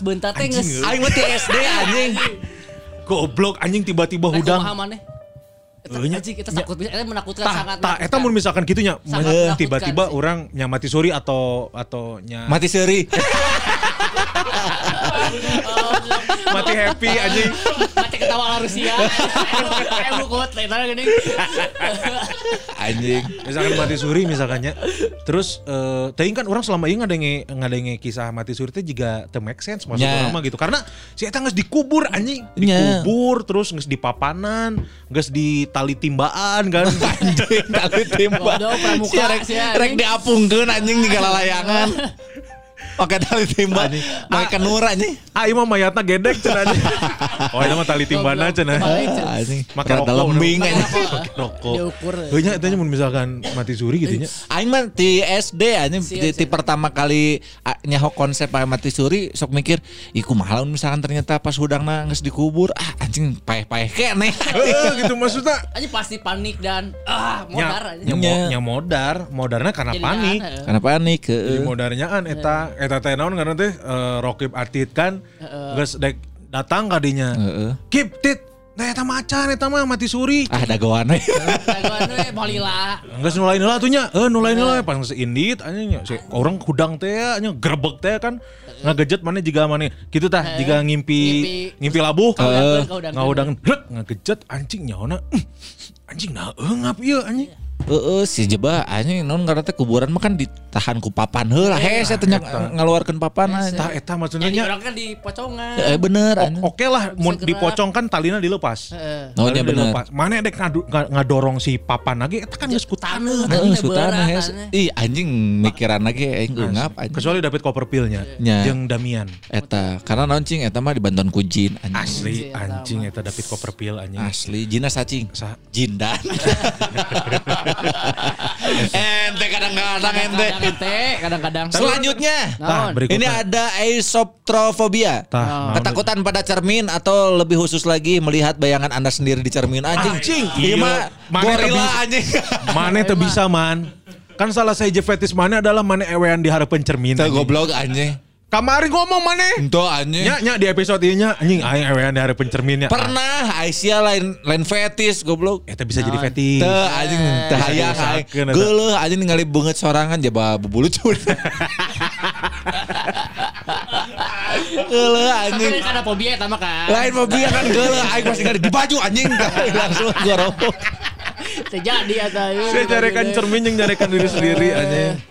beunta teh geus. Aing mati SD anjing. Goblok anjing tiba-tiba hudang. Kumaha maneh? Kita takut bisa, kita menakutkan sangat. Eta mun misalkan gitunya, tiba-tiba orang nyamati suri atau mati suri, mati happy aja, mati ketawa Rusia, anjing. Misalkan mati suri misalkannya, terus tapi kan orang selama ini nggak ada kisah mati suri itu juga the make sense masuk lama gitu, karena si eta nges dikubur anjing, dikubur terus nges dipapanan, nges di tali timbaan kan anjing, tali timbaan rek diapungkeun anjing di galalayangan pakai tali timbaan pakai kenur anjing ah ieu mah mayatna gedeg cenah anjing oh eta mah tali timbaanna cenah anjing make lembing anjing rokok heuh nya eta nya mun misalkan mati suri gitu nya aing mah di SD anjing di pertama kali nyaho konsep mati suri sok mikir ih kumaha lamun misalkan ternyata pas hudangna geus dikubur ah anjing paeh-paeh keneh gitu maksudnya anjing pasti panik dan modar nya modarna karena panik heeh modarnyaan eta teh naon karena teh Rokib Atit kan geus datang kadinya. Kip tit nah eta macan eta mah mati suri. Ah dagoan we. Dagoan we molila. Geus nulain heula atuh nya. Heuh nulain heula pas indit anjing urang hudang teh nya grebeg teh kan ngagejet maneh jiga maneh. Kitu tah jiga ngimpi labuh. Ngahudang rek ngagejet anjing nyaona. Anjing nah eungap ieu anjing. Si jebah anjing non ngarana kuburan mah kan ditahan ku papan heula hese teh ngaluarkeun papan tah eta maksudna nya urang kan dipocongan bener oke lah mun dipocongkan talina dilepas heeh bener mane dek ngadorong si papan lagi eta kan geus ku taneuh ih anjing mikiran lagi aing ngap kecuali David Copperfield-nya jeung Damian eta karena naon cing eta mah dibantuan ku jin anjing asli anjing eta David Copperfield anjing asli jinna sacing jindan ente kadang-kadang selanjutnya ini ada aesoptrofobia ketakutan pada cermin atau lebih khusus lagi melihat bayangan Anda sendiri di cermin anjing ima gorila anjing mana itu bisa man kan salah saya fetish mana adalah mana ewean diharapkan cermin goblok anjing kamari ngomong maneh. Itu anjing. Nya di episode ieu nya anjing aing ewean di hareup pencermin nya. Pernah Aisyah lain fetis goblok. Eta bisa jadi fetis. Teu anjing teu hayang aing. Geuleuh anjing ningali beungeut sorangan jaba bubulu cur. Geuleuh anjing. Karena fobia eta mah kan. Lain fobia kan geuleuh aing masih ngali di baju anjing langsung jorok. Terjadi eta. Saya carekan cermin jeung carekan diri sendiri anjing.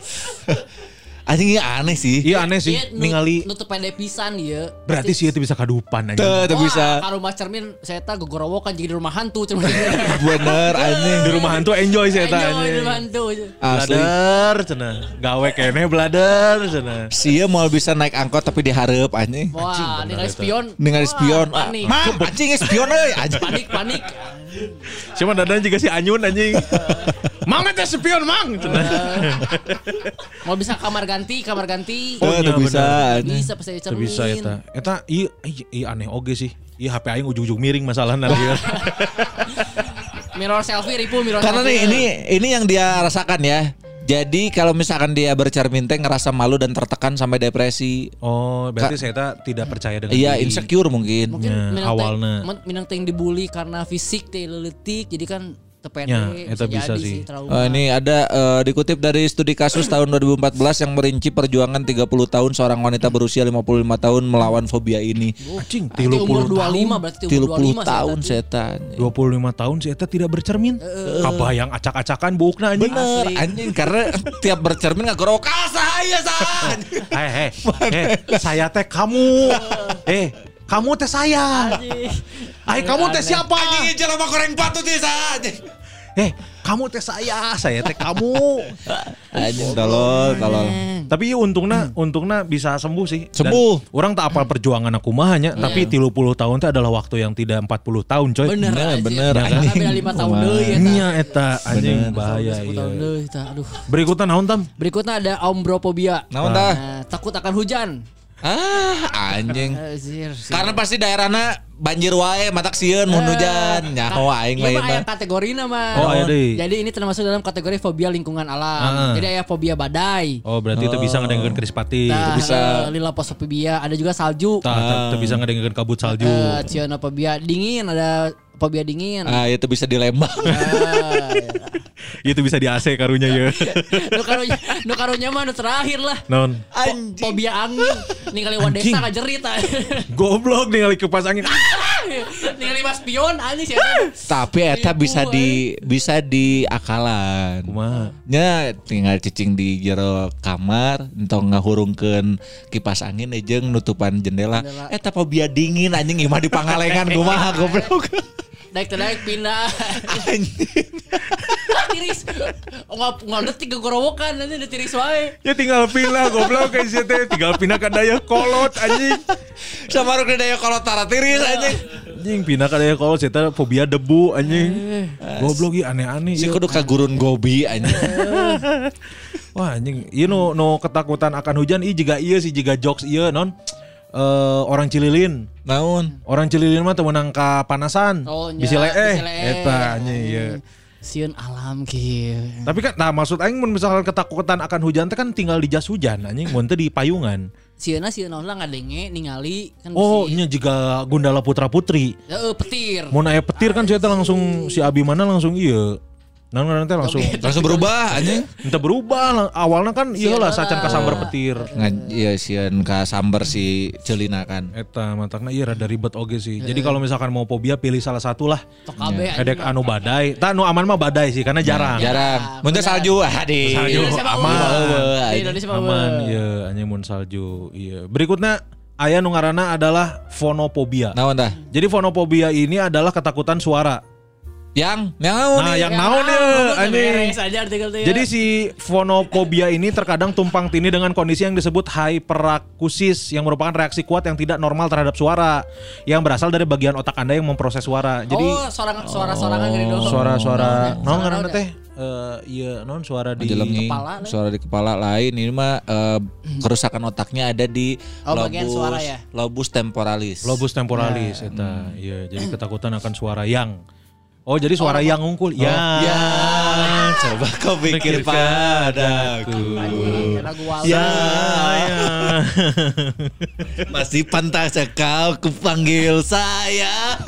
Anjing ieu aneh sih. Iya aneh sih. Ningali nutup pede pisan ieu. Berarti sih itu bisa kadupan anjing. Teu bisa. Ka rumah cermin saya eta gogorowokan jadi rumah hantu cermin. Bener anjing. Di rumah hantu enjoy saya eta anjing. Di rumah hantu. Blader cenah. Gawe keneh blader cenah. Sia moal bisa naik angkot tapi dihareup anjing. Wah, ningali spion. Ningali spion. Mang, anjing spion euy. Panik. Cuma dadan juga si Anyun anjing. Mang eta spion mang cenah. Moal bisa kamar ganti. Oh, ya, bisa pas di cermin. Bisa eta ieu aneh oge sih. Ieu HP aing ujug-ujug miring masalahna. Mirror selfie ribu mirror. Karena selfie. Ini yang dia rasakan ya. Jadi kalau misalkan dia bercermin teh ngerasa malu dan tertekan sampai depresi. Oh, berarti saya tidak percaya dengan iya, diri. Insecure mungkin ya, awalnya. Minang teh dibully karena fisik teh leutik jadi kan tepede ya, itu bisa sih. Ini ada dikutip dari studi kasus tahun 2014 yang merinci perjuangan 30 tahun seorang wanita berusia 55 tahun melawan fobia ini. Anjing, 30 tahun setan. 25 tahun si eta tidak bercermin. Kabayang acak-acakan buukna anjing. Bener, anjing karena tiap bercermin ngagorokal sahaya san. Saya teh kamu. Kamu teh saya. Anjing. Kamu teh siapa? Anjing jelema goreng patut teh saya. kamu teh saya teh kamu. Aduh, kalau. Tapi untungnya bisa sembuh sih. Sembuh. Dan orang tak apal perjuangan aku mahanya, tapi 30 tahun itu adalah waktu yang tidak 40 tahun coy. Bener bener. Karena beda 5 tahun deui eta. Nya eta anjing bahaya. Aduh. Berikutnya naon Tam? Berikutnya ada ombrofobia. Naon tah? Takut akan hujan. Ah anjing. Karena pasti daerahnya banjir wae matak sieun mun hujan nyaho aing mah eta. Iya kategorina mah. Oh, jadi ini termasuk dalam kategori fobia lingkungan alam. Jadi aya fobia badai. Oh, berarti itu bisa ngadengkeun krispati. Itu bisa lilaposofobia, ada juga salju. Itu bisa ngadengkeun kabut salju. Cyanofobia dingin, ada fobia dingin. Ah, itu bisa di Lembang. Itu bisa di AC karunya ya. Nu karunya mah nu terakhir lah. Non. Fobia angin. Ningali wadesa kajerit. Goblok ningali kipas angin. Ningali mas pion anjing ya. Tapi eta bisa di akalan. Kumaha? Nya tinggal cicing di jero kamar entong ngahurungkeun kipas angin jeung nutupan jendela. Eta fobia dingin anjing imah di Pangalengan kumaha goblok. Naik pindah anjing. Tiris ngodetik gegorowokan nanti udah tiris wae. Ya tinggal pindah goblok ke situ. Tinggal pindah ka daya kolot anjing. Sama ruk daya kolot tara tiris anjing. Anjing pindah ka daya kolot eta fobia debu anjing. Goblok ieu aneh-aneh. Si kudu ka gurun gobi anjing. Wah anjing, ieu no ketakutan akan hujan ieu jiga ieu si jiga jokes ieu non. Orang Cililin. Naon? Orang Cililin mah temenang ka panasan. Oh, bisi leeh eta nya ieu. Sieun alam kieu. Tapi kan nah maksud aing mun misalkan ketakutan akan hujan teh kan tinggal di jas hujan anjing mun teh di payungan. Sieuna sieuna ngadenge ningali kan bisi. Oh, nya jiga Gundala Putra Putri. Heeh, petir. Mun aya petir kan sia teh langsung si abi mana langsung ieu. Nanti langsung berubah anjing. Entah berubah awalnya kan iyalah sacan kasambar petir. Iya sian kasambar si Celina kan. Eta matakna iya rada ribet oge sih. Jadi kalau misalkan mau fobia pilih salah satu lah. Kedek anu badai. Tah anu aman mah badai sih karena jarang. Mun salju di Indonesia aman. Iya anjing mun salju. Iya. Berikutnya aya nu ngaranna adalah fonofobia. Naon tah? Jadi fonofobia ini adalah ketakutan suara. Yang naon ya. Jadi si fonofobia ini terkadang tumpang tindih dengan kondisi yang disebut hyperakusis, yang merupakan reaksi kuat yang tidak normal terhadap suara, yang berasal dari bagian otak anda yang memproses suara. Jadi suara naon ngaranna teh? Iya non suara di kepala, suara di kepala lain ini mah kerusakan otaknya ada di lobus temporalis eta. Iya jadi ketakutan akan suara yang. Oh jadi suara yang ngungkul. Ya coba kau pikir padaku. Ya masih pantas kau kupanggil saya.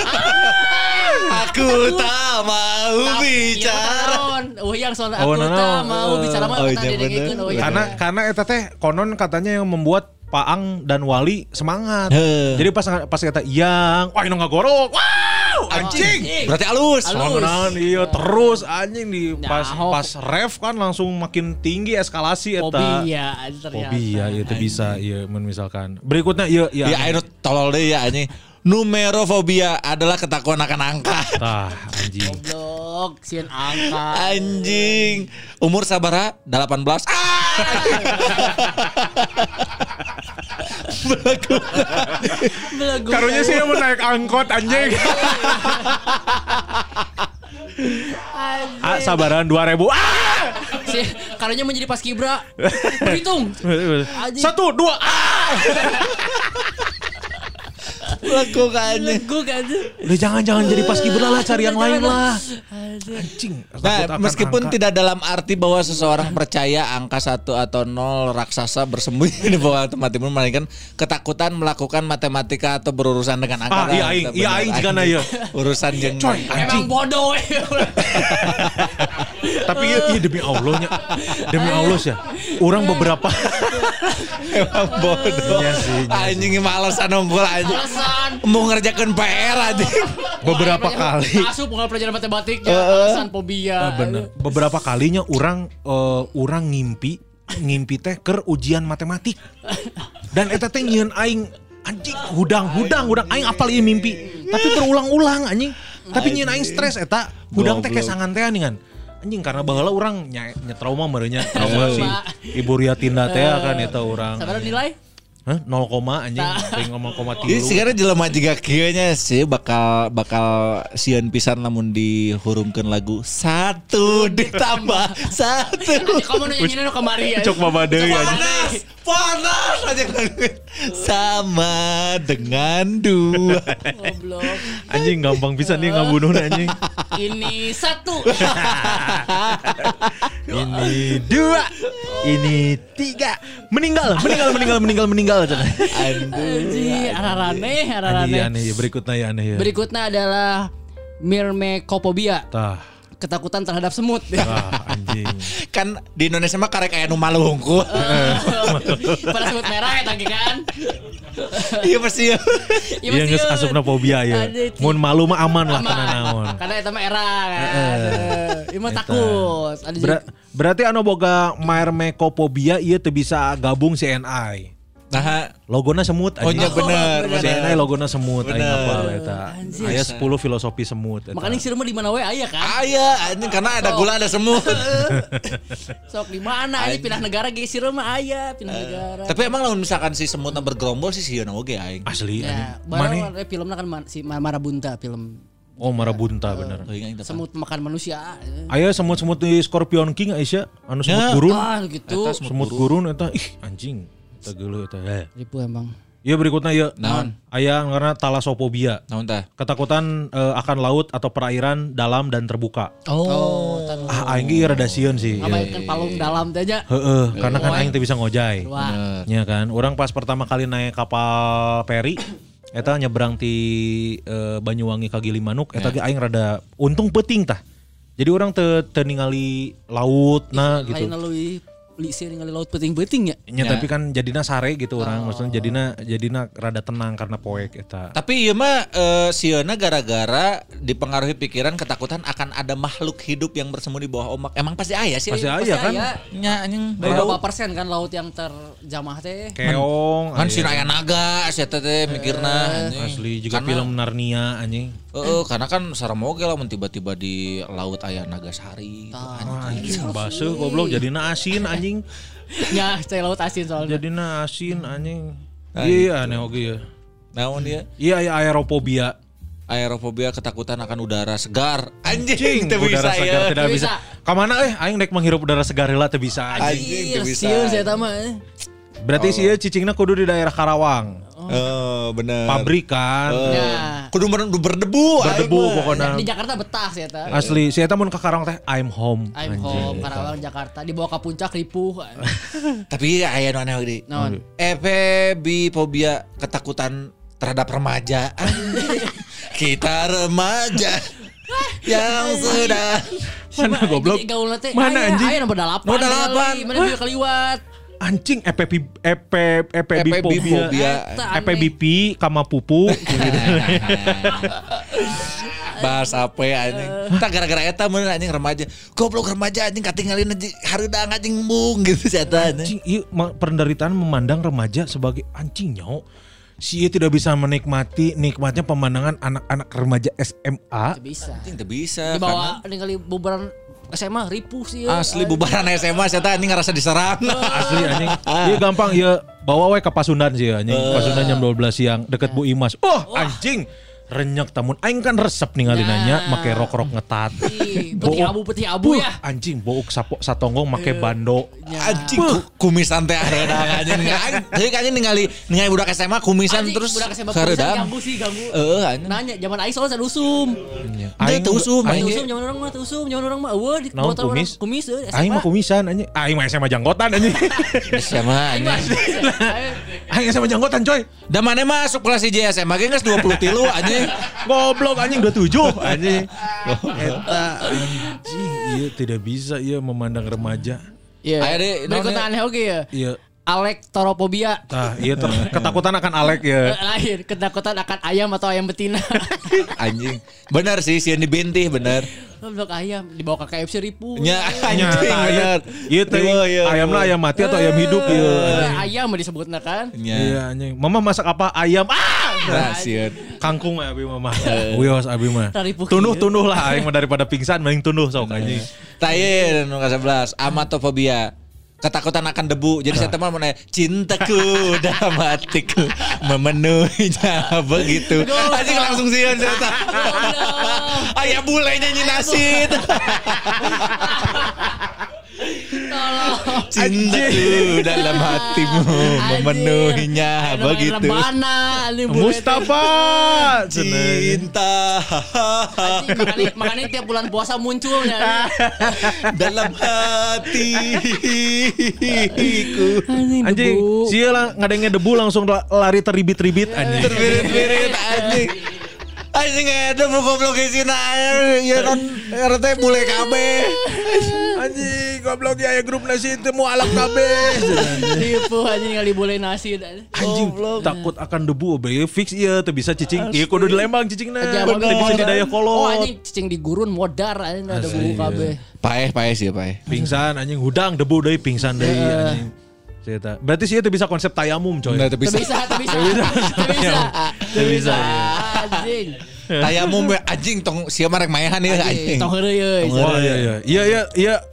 Aku tak mau bicara. Yang soal aku tak mau bicara karena eta teh konon katanya yang membuat Paang dan Wali semangat. Jadi pas kata yang wah ini ngagorok. Anjing berarti alus. Iya terus anjing di pas ref kan langsung makin tinggi eskalasi eta. Fobia itu bisa iya misalkan. Berikutnya iya. Ya ayo tolol deh ya anjing. Numerofobia adalah ketakutan akan angka. Tah anjing. Goblok, sieun angka. Anjing. Umur sabaraha? 18. Belagu. Karunya sih mau naik angkot anjing. Sabaran 2000. Karunya menjadi paskibra. Berhitung. 1, 2. Lagu kan. Udah jangan jadi paskibra lah, cari yang lain lah. Anjing. Nah, meskipun angka. Tidak dalam arti bahwa seseorang percaya angka 1 atau 0 raksasa bersembunyi di bawah matematika, melainkan ketakutan melakukan matematika atau berurusan dengan angka. Iya, jigana ya. Urusan jeung emang bodoh. Tapi iya demi Allahnya. Demi Allah ya. Orang beberapa emang bodoh. Anjing males nombol anjing. Mau ngerjakan PR aja. Beberapa kali masuk pelajaran matematik ya, alasan fobia. Bener. Beberapa kalinya orang ngimpi teh keur ujian matematik. Dan eta teh nyieun aing anjing hudang aing apal ieu mimpi. Tapi terulang-ulang anjing. Tapi nyieun aing stres eta hudang teh kesangan teh aningan. anjing karena bahala orang nyetrauma merenya trauma si ibu riatinda teh kan eta orang. Sabar nilai? Hah? 0, anjing teh ngomong koma 3. Ieu sigara jelema jiga kieu nya sih bakal sieun pisan lamun dihurungkeun lagu 1 ditambah 1. Kamu nu nyanyi nu kamari ya. Cuk mama deui anjing. Panas aja sama dengan dua. Goblok. Anjing gampang pisan nih ngabunuhna anjing. Ini 1. Ini 2. Ini 3. Meninggal. Aneh aneh ya, berikutnya ya. Berikutnya adalah mirmekopobia. Ketakutan terhadap semut. Anjing. Kan di Indonesia mah karek aya nu malungku. Pada semut merah eta kan. Iya pasti. Iya geus asupna fobia ya. Mun malu mah aman lah kana naon. Karena eta mah era kan. Ieu mah takut. Berarti anu boga mirmekopobia ieu teu bisa gabung CNI. Nah, logona semut aja. Oh iya bener. Maksudnya logona semut aja ngapal eta. Aya 10 filosofi semut eta. Makanya sirma di mana we aya kan? Aya anjing karena ada gula ada semut. Sok di mana anjing pindah negara ge sirma aya pindah negara. Tapi emang lamun misalkan si semutna bergerombol sih sieuna oge aing. Asli anjing. Mana filmna kan si Marabunta film. Oh Marabunta bener. Semut makan manusia. Aya semut-semut di Scorpion King Aisyah anu semut gurun. Eta semut gurun eta ih anjing. Tegelu eta. Ribu emang. Iya berikutnya ya. Naon? Aya karena talasophobia. Naon teh? Ketakutan akan laut atau perairan dalam dan terbuka. Oh. Aing ge rada sieun sih. Apaikeun palung dalam teh nya. Heeh, karena kan aing teh bisa ngojay. Bener. Nya kan. Urang pas pertama kali naik kapal peri eta nyebrang ti Banyuwangi ka Gilimanuk eta ge aing rada untung peuting tah. Jadi urang teu ningali laut na gitu. Lisir ngali laut penting-penting ya. Ya tapi kan jadina sare gitu orang, maksudnya jadina rada tenang karena poek eta. Tapi ieu mah sieuna gara-gara dipengaruhi pikiran ketakutan akan ada makhluk hidup yang bersembunyi di bawah ombak. Emang pasti aya sih. Pasti aya kan. Nya anjing berapa persen kan laut yang terjamah teh? Keong. Kan sina aya naga sia teh mikirna anjing. Asli juga film Narnia anjing. Karena kan sarema oge lamun tiba-tiba di laut aya naga sari. Anjing baseuh goblok jadina asin anjing. Ya, cai laut asin soalnya. Jadina asin anjing. Iya, aneh oge ya. Naon dia? Iya, aerophobia. Aerophobia ketakutan akan udara segar. Anjing, teu bisa. Udara segar tidak bisa. Ka mana euy aing rek menghirup udara segar heula teu bisa anjing. Anjing, sieu saya tama. Berarti sih cicingna kudu di daerah Karawang. Bener. Pabrikan. Kudu berdebu. Berdebu pokoknya. Di Jakarta betah sih eta. Asli, si eta mun ka Karawang teh I'm home. I'm home Karawang Jakarta dibawa ka puncak ripuh. Tapi aya nu aneh gede. Naon? Efebifobia ketakutan terhadap remaja. Kita remaja. Yang sudah mana goblok? Mana anjing? Aya nomor 8. Mana dia kaliwat? Anjing EPBP kama pupu bahasa apa anjing tak gara-gara eta mun anjing remaja goblok remaja anjing katingalin hareudang anjing mung gitu setan anjing ieu penderitaan memandang remaja sebagai anjing nyaho si ieu tidak bisa menikmati nikmatnya pemandangan anak-anak remaja SMA anjing teu bisa dibawa ningali bubaran SMA ripuh sih ya. Asli bubaran SMA saya ini ngerasa diserang. Asli anjing. Iya gampang ya bawa we ke Pasundan sih anjing. Pasundan jam 12 siang deket Bu Imas. Oh anjing renyek tamun aing kan resep ningali nanya make rok-rok ngetat. Peti abu ya. Anjing bouk sapok satonggong make bando. Anjing kumisan teh areudang anjing. Jadi kan ningali budak SMA kumisan terus areudang. Heeh anjing. Nanya zaman aing soalnya usum. Aing usum zaman urang mah teu usum, zaman urang mah eueuh di motor kumis euy. Aing mah kumisan anjing. Aing mah SMA janggotan anjing. SMA anjing. Aing SMA janggotan coy. Da mane mah masuk kelas IJ SMA ge geus 23 anjing. Goblok anjing 27 anjing. Eta anjing ieu tidak bisa ieu memandang remaja. Iya. Berikut aneh oge ya. Iya. Alektoropobia. Tah, ieu ketakutan akan alek ya. Lahir ketakutan akan ayam atau ayam betina. Anjing. Benar sih, sieun dibintih benar. Blok ayam dibawa ke KFC ribu. Nya anjing bener. Ieu teh ayamna ayam mati atau ayam hidup ieu. Ayam disebutna kan? Iya anjing. Mama masak apa? Ayam. Ah, sieun. Kangkung abi mama. Wios abi mah. Tunuh-tunuh lah aing daripada pingsan mending tunuh sok anjing. Tah ieu nu ka-11 amatofobia. Ketakutan akan debu. Jadi saya teman menanya, cintaku udah matiku memenuhinya begitu. Anjing langsung sian cerita. Ayah bule nyanyi nasid. Cintaku dalam hatimu memenuhinya begitu. Mustafa cinta. Makanya tiap bulan puasa muncul dalam hatiku. Anjing, sialah ngadengnya debu langsung lari teribit-ribit anjing. Teribit-ribit anjing. Anjing ada buku blognya air ya non RT bule KB. Anjing goblok ya grup nasi itu mau alak KB. Tipu anjing kali bule nasi. Anjing takut akan debu bae fix ieu teu bisa cicing. Ieu kudu dilembang cicingna. Teu bisa didaya kolot. Oh anjing cicing di gurun modar anjing ada debu KB. Paeh sih paeh. Pingsan anjing hudang debu deui pingsan deui anjing. Cerita. Berarti sih itu bisa konsep tayamum coy. Nah, bisa. Anjing. Tayamum anjing tong sia marek maehan ieu anjing. Tong heureuy euy. Oh iya.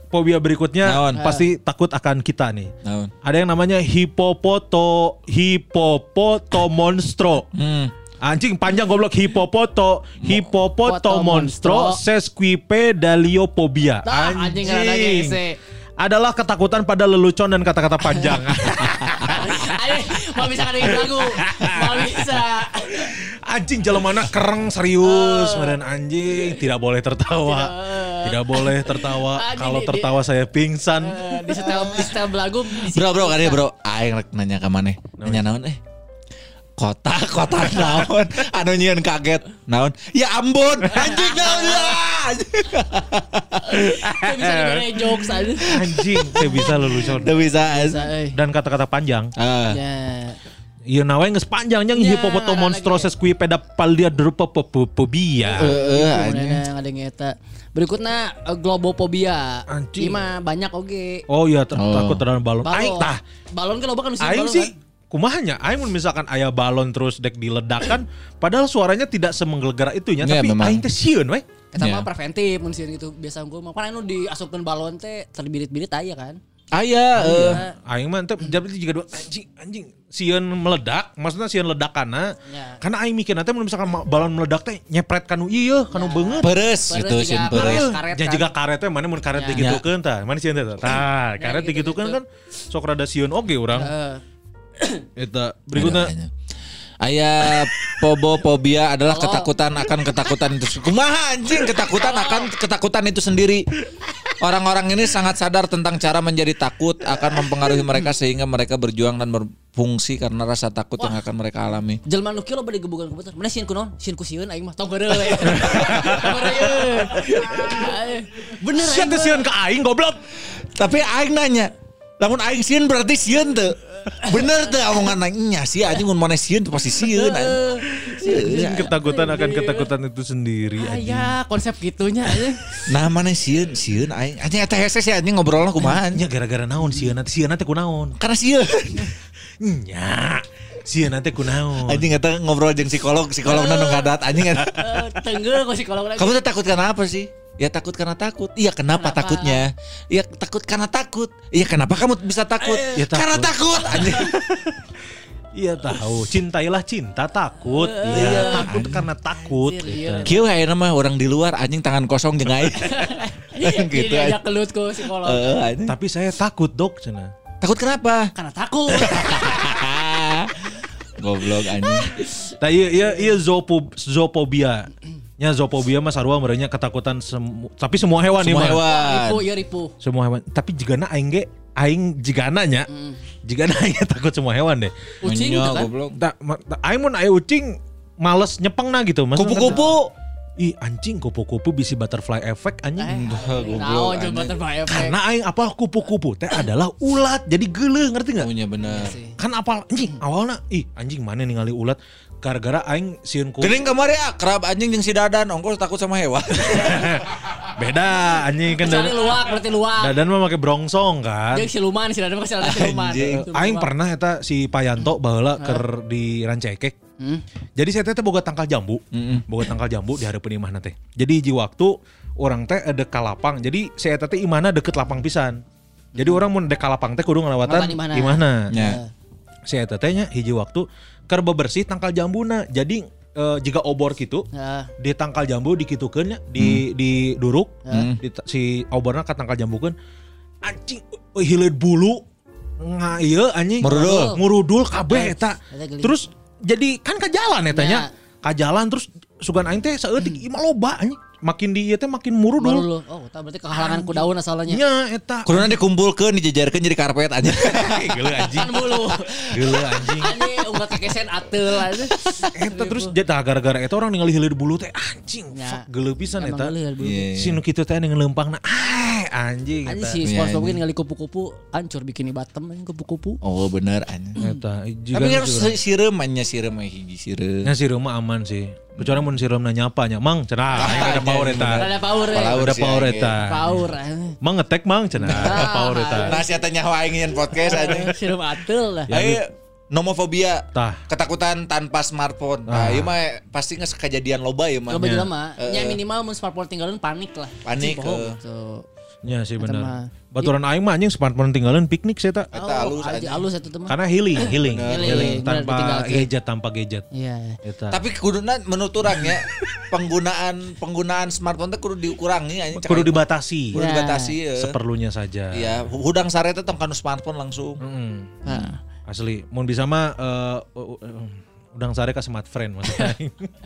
Fobia berikutnya naon. Pasti takut akan kita nih. Naon. Ada yang namanya hipopoto monstro. Anjing panjang goblok hipopoto monstro sesquipedaliofobia. Anjing adalah ketakutan pada lelucon dan kata-kata panjang. Mau bisa kadang lagu. Mau bisa. Anjing jelemana kereng serius. Meren anjing. Tidak boleh tertawa. Kalau tertawa saya pingsan. Di setel lagu. Bro kadang bro. Aing nanya ke mana. Nanya naon Kota naon. Anu nyian kaget. Naon. Ya Ambon. Anjing naon lah. Tidak bisa dibenerin jokes aja. Anjing. Tidak bisa lelucon. Tidak bisa. Dan kata-kata panjang. Iya nawain nges panjangnya. Hipopoto monstro sesquipeda paldia drupopopobia. Ada ngeta. Berikutnya globopobia. Anjing. Ima banyak oge. Oh iya takut terhadap balon. Aing tah. Balon kan loba kan. Aing sih. Kumahnya, aing misalkan aya balon terus dek diledakan, padahal suaranya tidak semenggelegar itunya, tapi aing teh sieun we. Eta mah preventif mun sieun gitu. Biasa gue mah kan anu diasupkeun balon teh terbirit-birit aya kan. Aya heeh. Aing mah teh jadi juga anjing sieun meledak, maksudnya sieun ledakanna. Karena aing mikirna teh mun misalkan balon meledak teh nyepret kanu ieu, kanu beungeut. Pereus gitu sieun pereus. Jadi juga karet teh mana mun karet digitukeun tah. Mana sieun teh tah. Karet digitukeun kan sok rada sieun oge urang. Eta berikutnya aya pobofobia adalah ketakutan akan ketakutan itu. Kumaha anjing ketakutan akan ketakutan itu sendiri. Orang-orang ini sangat sadar tentang cara menjadi takut akan mempengaruhi mereka sehingga mereka berjuang dan berfungsi karena rasa takut yang akan mereka alami. Jelma nu kieu loba digebugan komputer. Mana sieun kunon? Sieun ku sieun aing mah tong geureul. Bener aing. Sieun sieun ka aing goblok. Tapi aing nanya, lamun aing sieun berarti sieun teu. Bener tuh omongan nanya sih anjing mun mane sieun tuh pasti sieun anjing. Ketakutan akan ketakutan itu sendiri anjing. Aya konsep gitunya anjing. Nah mane sieun aing anjing eta hese sih anjing ngobrolna kumaha anjing gara-gara naon sieun teh kunaon. Karena sieun. Nya. Sieun teh kunaon. Anjing eta ngobrol jeung psikologna nu ngadat anjing. Tenggeul ku psikologna. Kamu teh takut karena apa sih? Ya takut karena takut. Iya kenapa takutnya? Iya takut karena takut. Iya kenapa kamu bisa takut? Ya, takut. Karena takut. Iya tahu. Cintailah cinta takut. Iya takut karena takut. Kieu hayana mah orang di luar anjing tangan kosong jeung aing. Gitu aja kelut ku psikolog. Tapi saya takut dok cenah. Takut kenapa? Karena takut. Goblok anjing. Tah ieu zoofobia. Nya zoofobia mah sarua merenya ketakutan tapi semua hewan nih mah. Ripu. Semua hewan. Tapi jigana aing ge aing jigana nya. Jigana aing takut semua hewan deh. Ucing goblok. Tah aing mun aya ucing males nyepengna gitu. Kupu-kupu. Ih anjing kupu-kupu bisi butterfly effect anjing. Goblok. Karena aing apa kupu-kupu teh adalah ulat jadi geuleuh ngerti enggak? Punya bener. Kan apal anjing awalna ih anjing mana ningali ulat Gara-gara aing sieun ku. Teuing kamari akrab anjing jeung si Dadan, ongkos takut sama hewan. Beda anjing kan. Cari luak berarti luak. Dadan mah make brongsong kan. Jeung siluman, si Dadan mah siluman. Aing pernah eta si Payanto baheula keur di Rancekek. Hmm. Jadi saya teh boga tangkal jambu. Boga tangkal jambu di hareupeun imahna teh. Jadi hiji waktu urang teh ada ka lapang. Jadi saya teh imahna deket lapang pisan. Jadi orang mun dek ka lapang teh kudu ngalawatan imahna. Nya. Saya tetehnya hiji waktu kerba bersih tangkal jambuna, jadi jika obor gitu ya. Di tangkal jambu dikitukeun di duruk ya. Di, si oborna ka tangkal jambukeun anjing hileud bulu nga ieu anjing ngurudul kabeh eta terus jadi kan ka jalan etanya ya. Ka jalan terus sugan aing teh saeutik imah loba anjing makin di ieu teh makin murudul. Oh eta berarti kehalangan ku daun asalna nya eta kuduna dikumpulkeun dijejerkeun jadi karpet anjing geuleuh anjing geuleuh anjing kekesen atel aja. Eta terus jatah gara-gara eta orang ningali hilir bulu teh anjing ya, geuleuh pisan eta. Si nu kitu teh ngelempangna anjing eta. Si SpongeBob ge ningali kupu-kupu hancur bikini bottom kupu-kupu. Oh bener anjing eta. Tapi harus sireum nya sireum mah hiji sireum. Nya sireum mah aman sih. Kecuali mun sireum na nyapa nya mang cenah ada power eta. Ada power. Ada power eta. Power. Mang ngetek mang cenah ada power eta. Nasihatna nyaho aing nyen podcast anjing. Sireum atel lah. Nomofobia, ketakutan tanpa smartphone. Nah, ieu mah pasti geus kejadian loba ieu mah. Loba jelema mah. Nya minimal mun smartphone tinggalin panik lah. Panik. Nya sih bener. Baturan aing mah anjing smartphone tinggalin piknik saya tak. Eta alus eta teh mah. Karena healing tanpa gadget, Iya. Tapi kuduna menurut urang ya penggunaan smartphone teh kudu dikurangi anjing. Kudu dibatasi. Kudu dibatasi seperlunya saja. Iya, hudang sare teh tong kana smartphone langsung. Heeh. Asli, mau bisa mah udang sare ke smartphone maksudnya.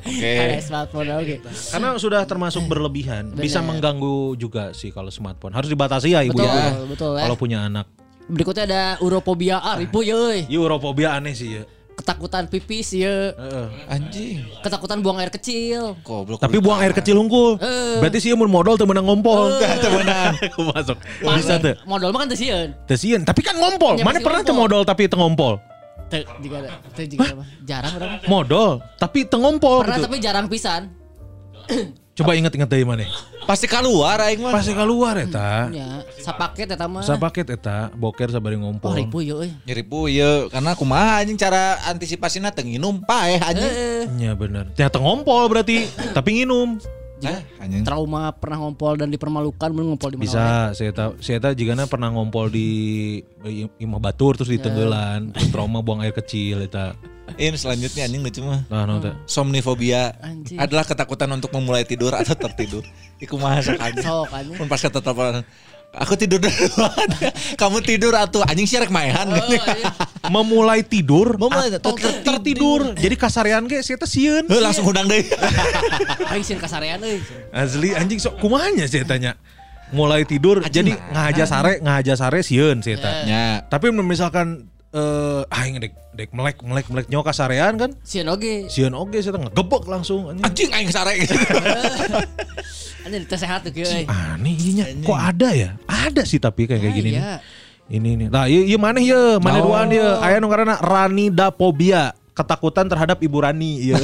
Oke. Smartphone oke. Karena sudah termasuk berlebihan, bisa mengganggu juga sih kalau smartphone. Harus dibatasi ya ibu ya. Betul. Kalau punya anak. Berikutnya ada urophobia. Ribu yeuy. Ieu urophobia aneh sih ya. Ketakutan pipis ya. Anjing. Ketakutan buang air kecil. Goblok. Tapi buang air kecil hungkul. Berarti sieun mun modal teu meunang ngompol. Teu meunang. Kumasuk. Bisa teu. Modal mah kan teu sieun. Teu sieun, tapi kan ngompol. Mana pernah teu modal tapi teu ngompol? Teu juga mah. Jarang urang. Modal tapi teu ngompol. Pernah tapi jarang pisan. Coba ingat-ingat deui maneh. Pasti kaluar aing mah. Pasti kaluar eta. Nya, sapaket eta mah. Sapaket eta boker sabari ngompol. Ribu yeuh. Ribu yeuh karena kumaha anjing cara antisipasina teu nginum paeh anjing. Nya bener. Teh ngompol berarti tapi nginum. Trauma pernah ngompol dan dipermalukan mun ngompol di mana? Bisa, saya tahu jigana pernah ngompol di imah batur terus ditenggelan, trauma buang air kecil eta. Ini selanjutnya anjing lucu mah. Somnifobia anjing. Adalah ketakutan untuk memulai tidur atau tertidur. Iku mah sak anjing. Mun pas ketetapan aku tidur dulu. Kamu tidur atuh anjing sih rek maehan. Memulai tidur atau tertidur. Jadi kasarean ge sia teh sieun. Heuh langsung hudang deui. Aing sieun kasarean euy. Asli anjing sok kumaha nya sia tanya. Mulai tidur anjing jadi ngahaja sare sieun sia tanya. Tapi misalkan aing dek melek nyawa kasarean kan Sieun oge saya ngegebek langsung anjing aing sare gitu. Anjing teh sehat tuh kieu. Aneh ieu kok ada ya? Ada sih tapi kayak gini nih. Ini. Nah, ieu maneh ieu, maneh duaan ieu. Aya nu ngaranna Ranidaphobia, ketakutan terhadap Ibu Rani ieu.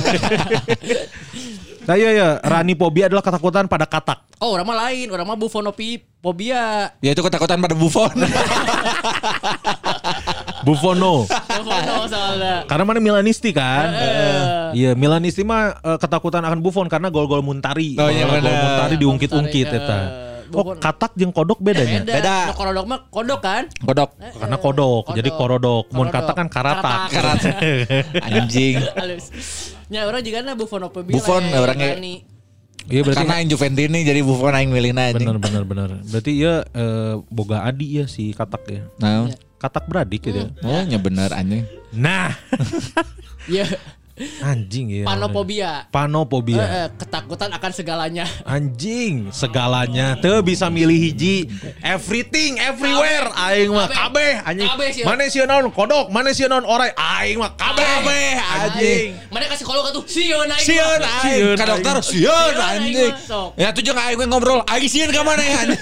Nah iya, Raniphobia adalah ketakutan pada katak. Oh, orang mah lain, orang mah bufonophobia. Ya itu ketakutan pada bufon. Bufono soalnya. Karena mana Milanisti kan? Iya, Milanisti mah ketakutan akan Buffon karena gol-gol Muntari. Oh iya, gol Muntari diungkit-ungkit eta. Oh, katak jeung kodok bedanya. Beda. No, korodok mah kodok kan? Kodok. Karena kodok. Jadi korodok. Mun katak kan karatak. Anjing. Nya urang jigana bufonopobia. Buffon orangnya. Iya berarti karena yang Juventini jadi Buffon aing milihna anjing. Bener. Berarti ieu boga adi ya si katak ya. Nah. Katak beradik gitu. Oh, nya bener anjing. Nah. Iya. Anjing ya. Panophobia. Ketakutan akan segalanya. Anjing, segalanya. Teu bisa milih hiji. Everything, everywhere. Aing mah kabeh anjing. Mane sieun naon kodok, mane sieun naon orai. Aing mah kabeh anjing. Mane ka psikolog atuh sieun aing. Sieun aing. Ka dokter sieun anjing. Ya tujuh aing ngobrol, aing sieun ka mana anjing.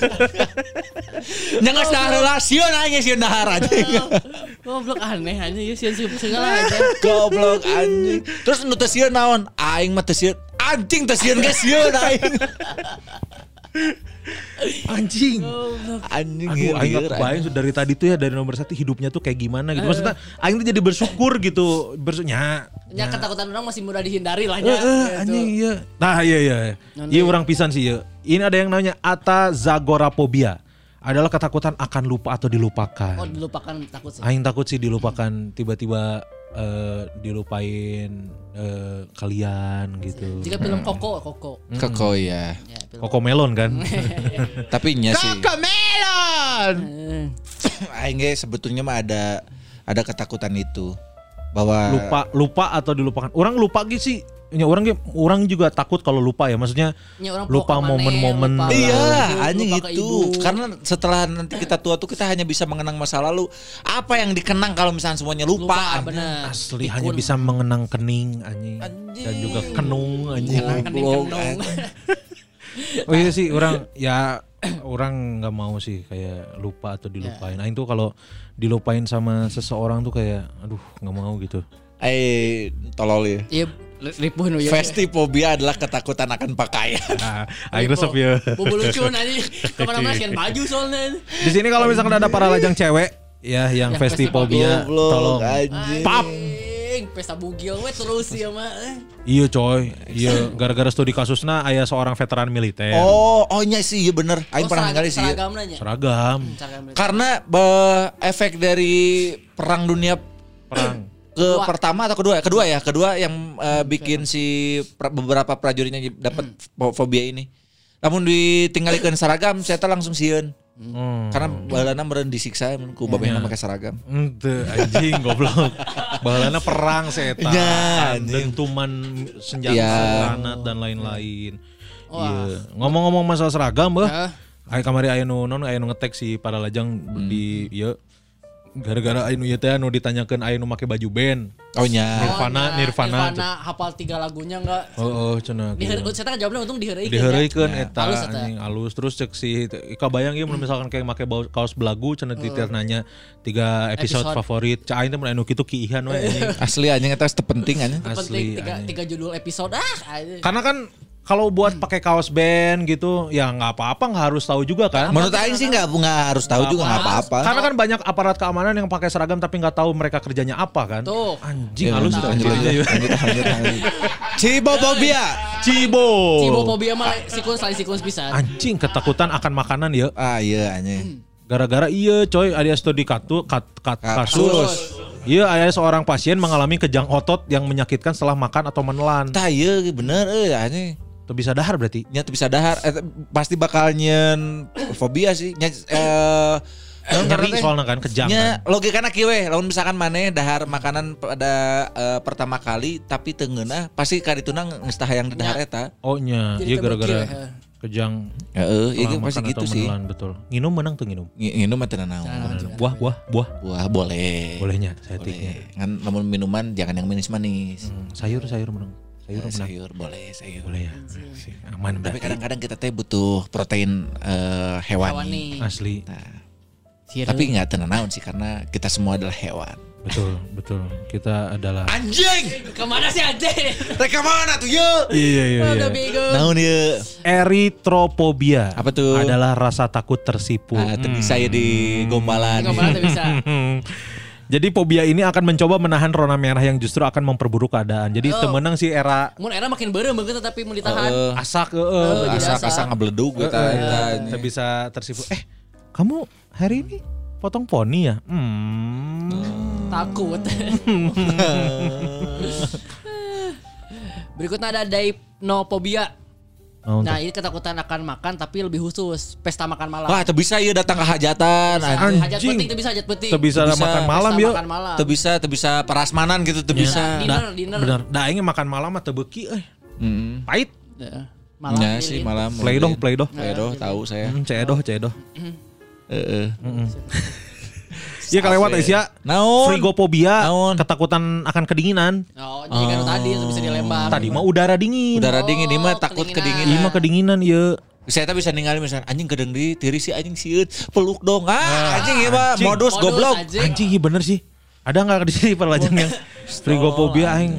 Nya geus dahar sieun aing sieun dahar anjing. Goblok aneh anjing, sieun segala aja. Goblok anjing. Terus nu teu sieun naon? Aing mah teu sieun. Anjing teu sieun ge sieun aing. Anjing, anjing. Aduh, aing kebayang dari tadi tuh ya, dari nomor satu hidupnya tuh kayak gimana gitu. Maksudnya aing tuh jadi bersyukur gitu, bersyukurnya. Ya ketakutan orang masih mudah dihindari lah ya. Anjing iya. Nah iya. Iya orang pisan sih ya. Ini ada yang namanya atazagorafobia. Adalah ketakutan akan lupa atau dilupakan. Oh dilupakan takut sih. Aing takut sih dilupakan, tiba-tiba dilupain kalian gitu. Jika film Koko ya. Koko Melon kan. Tapi nya sih. Koko Melon. Aing ge sebetulnya mah ada ketakutan itu bahwa lupa atau dilupakan. Orang lupa gitu sih. Ya orang juga takut kalau lupa ya, maksudnya ya, lupa momen-momen. Iya, anjing itu. Karena setelah nanti kita tua tuh kita hanya bisa mengenang masa lalu. Apa yang dikenang kalau misalnya semuanya lupa? Bener. Asli Pikun. Hanya bisa mengenang kening anjing. Dan juga kenung anjing. Oh iya sih orang nggak mau sih kayak lupa atau dilupain. Nah itu kalau dilupain sama seseorang tuh kayak aduh nggak mau gitu. Tolol ya. Yep. Festifobia adalah ketakutan akan pakaian. Nah, akhirnya sop ya. Bobo lucun aja. Kemana-mana sian baju soalnya. Di sini kalau misalkan ada paralajang cewek, ya yang festifobia, tolong. Pap. Pesta bugil we terus ya mah. Iya coy. Iya gara-gara studi kasusna aya seorang veteran militer. Oh nya sih iya bener. Aing pernah nggali sih. Seragam. Karena efek dari perang dunia pertama atau kedua yang bikin si beberapa prajuritnya dapat fobia ini. Namun ditinggalkan seragam, saya langsung sieun. Karena bahalana meureun disiksa ku babehna make seragam. Henteu anjing goblok. Bahalana perang saya eta. Dentuman senjata granat dan lain-lain. Iya. Ngomong-ngomong masalah seragam beuh. Aya kamari aya nu ngetek si Paralajang di ieu. Gara-gara ayeuna ieu teh anu ditanyakeun ayeuna make baju band. Oh nya. Nirvana hafal 3 lagunya enggak? Heeh, cenah. Diheureukeun eta jawabna untung diheureukeun. Diheureukeun eta anjing alus terus cek si kabayang ieu mun misalkan kayak make kaos belagu cenah ditiar nanya 3 episode favorit. Ca aing teh mun anu kitu kiihan we anjing. Asli anjing eta terpenting anjing. Asli 3 judul episode Karena kan kalau buat pakai kaos band gitu, ya nggak apa-apa, nggak harus tahu juga kan. Menurut aing sih nggak harus tahu juga, nggak apa-apa. Karena kan banyak aparat keamanan yang pakai seragam tapi nggak tahu mereka kerjanya apa kan. Tuh. Anjing halus tuh. Lanjut. Cibofobia malah sikun pisan. Anjing ketakutan akan makanan ya. Ah iya anjing. Gara-gara iya coy ada studi kasus. Iya, ada seorang pasien mengalami kejang otot yang menyakitkan setelah makan atau menelan. Tah, iya bener, anjing. Itu bisa dahar berarti? Nya, itu bisa dahar. Pasti bakal nyen fobia sih. Nya, nyeri soalnya kan kejang. Nya, kan. Logikana kieu we. Lamun misalkan maneh dahar makanan pada pertama kali, tapi teu ngeunah, pasti karituna geus tah hayang dahar eta. Oh nya, ieu gara-gara kejang. Heeh, itu pasti gitu sih. Betul. Nginum menang tuh nginum. Nginum mah tenang naon. Buah. Buah boleh. Bolehnya saya tiknya. Kan namun minuman jangan yang manis-manis. Sayur menang. Sayur boleh, sayur. Boleh ya. Aman berarti. Tapi kadang-kadang kita teh butuh protein hewani. Asli. Tapi enggak tenang naon sih karena kita semua adalah hewan. Betul. Kita adalah anjing. Kemana sih anjing? Reka mana tuh yuk? Iya. Naon ieu? Eritrofobia. Apa tuh? Adalah rasa takut tersipu. Tadi saya di gombalan. Gombalan bisa. Jadi fobia ini akan mencoba menahan rona merah yang justru akan memperburuk keadaan. Jadi temenang si era. Mun era makin beureum begitu tapi mun ditahan. Asak ngebledug gitu. Kita bisa tersipu. Kamu hari ini potong poni ya? Takut. Berikutnya ada dainofobia. Nah ini ketakutan akan makan tapi lebih khusus pesta makan malam. Wah terbisa ya datang ke hajatan. Hajat penting terbisa. Terbisa makan malam yuk. Terbisa perasmanan gitu terbisa. Dinner. Bener. Nah ini makan malam atau beki pahit. Malam. Ya sih malam. Play doh tahu saya. Cedoh. Iya kelewat Asia. Frigofobia, ketakutan akan kedinginan. Oh, jadi kan tadi bisa dilempar. Tadi mah udara dingin. Udara dingin ini mah takut kedinginan. Ini mah kedinginan ya. Saya tak bisa ningali misalnya anjing gedeng di tiri si anjing siut peluk dong. Anjing ya mah modus goblok. Anjing iya bener sih. Ada nggak di sini Paralajang yang frigofobia aing?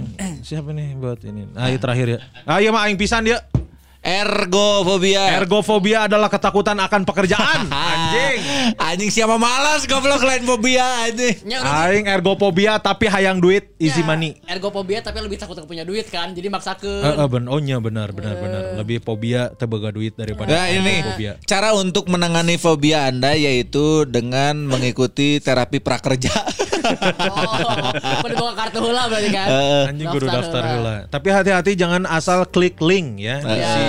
siapa nih buat ini? Nah, yang terakhir ya. Ah iya mah aing pisan dia. Ergofobia. Ergofobia adalah ketakutan akan pekerjaan. Anjing. Anjing siapa malas goblok lain fobia anjing. Aing ergofobia tapi hayang duit easy money. Ergofobia tapi lebih takut punya duit kan. Jadi maksakeun. Oh nya benar. Lebih fobia tebega duit daripada ergofobia. Ini cara untuk menangani fobia Anda yaitu dengan mengikuti terapi prakerja. Perlu bawa kartu heula berarti kan. Anjing kudu daftar heula. Tapi hati-hati jangan asal klik link ya. Si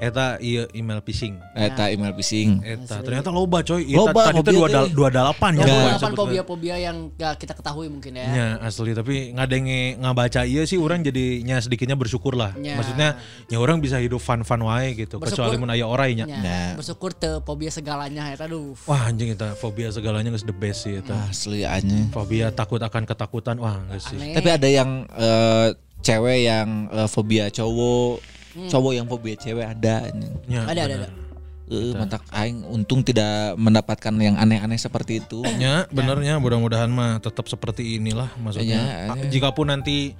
eta email phishing. Eta email phishing. Eta ternyata loba coy. Eta tadi itu 28 ya. 28 fobia-fobia yang gak kita ketahui mungkin ya. Ya asli tapi ngadenge ngabaca ieu sih urang jadinya sedikitnya bersyukur lah. Ya. Maksudnya ya orang bisa hidup fun-fun wae gitu. Bersyukur, kecuali mun aya orai nya. Ya. Bersyukur teu fobia segalanya eta duh. Wah anjing eta fobia segalanya geus the best sih eta. Asli anjing. Fobia takut akan ketakutan wah enggak sih. Tapi ada yang cewek yang fobia cowok. Cowok yang fobia cewek ada ya, ada. Matak aing untung tidak mendapatkan yang aneh-aneh seperti itu. Ya, benernya mudah-mudahan mah tetap seperti inilah maksudnya. Ya. Jikapun nanti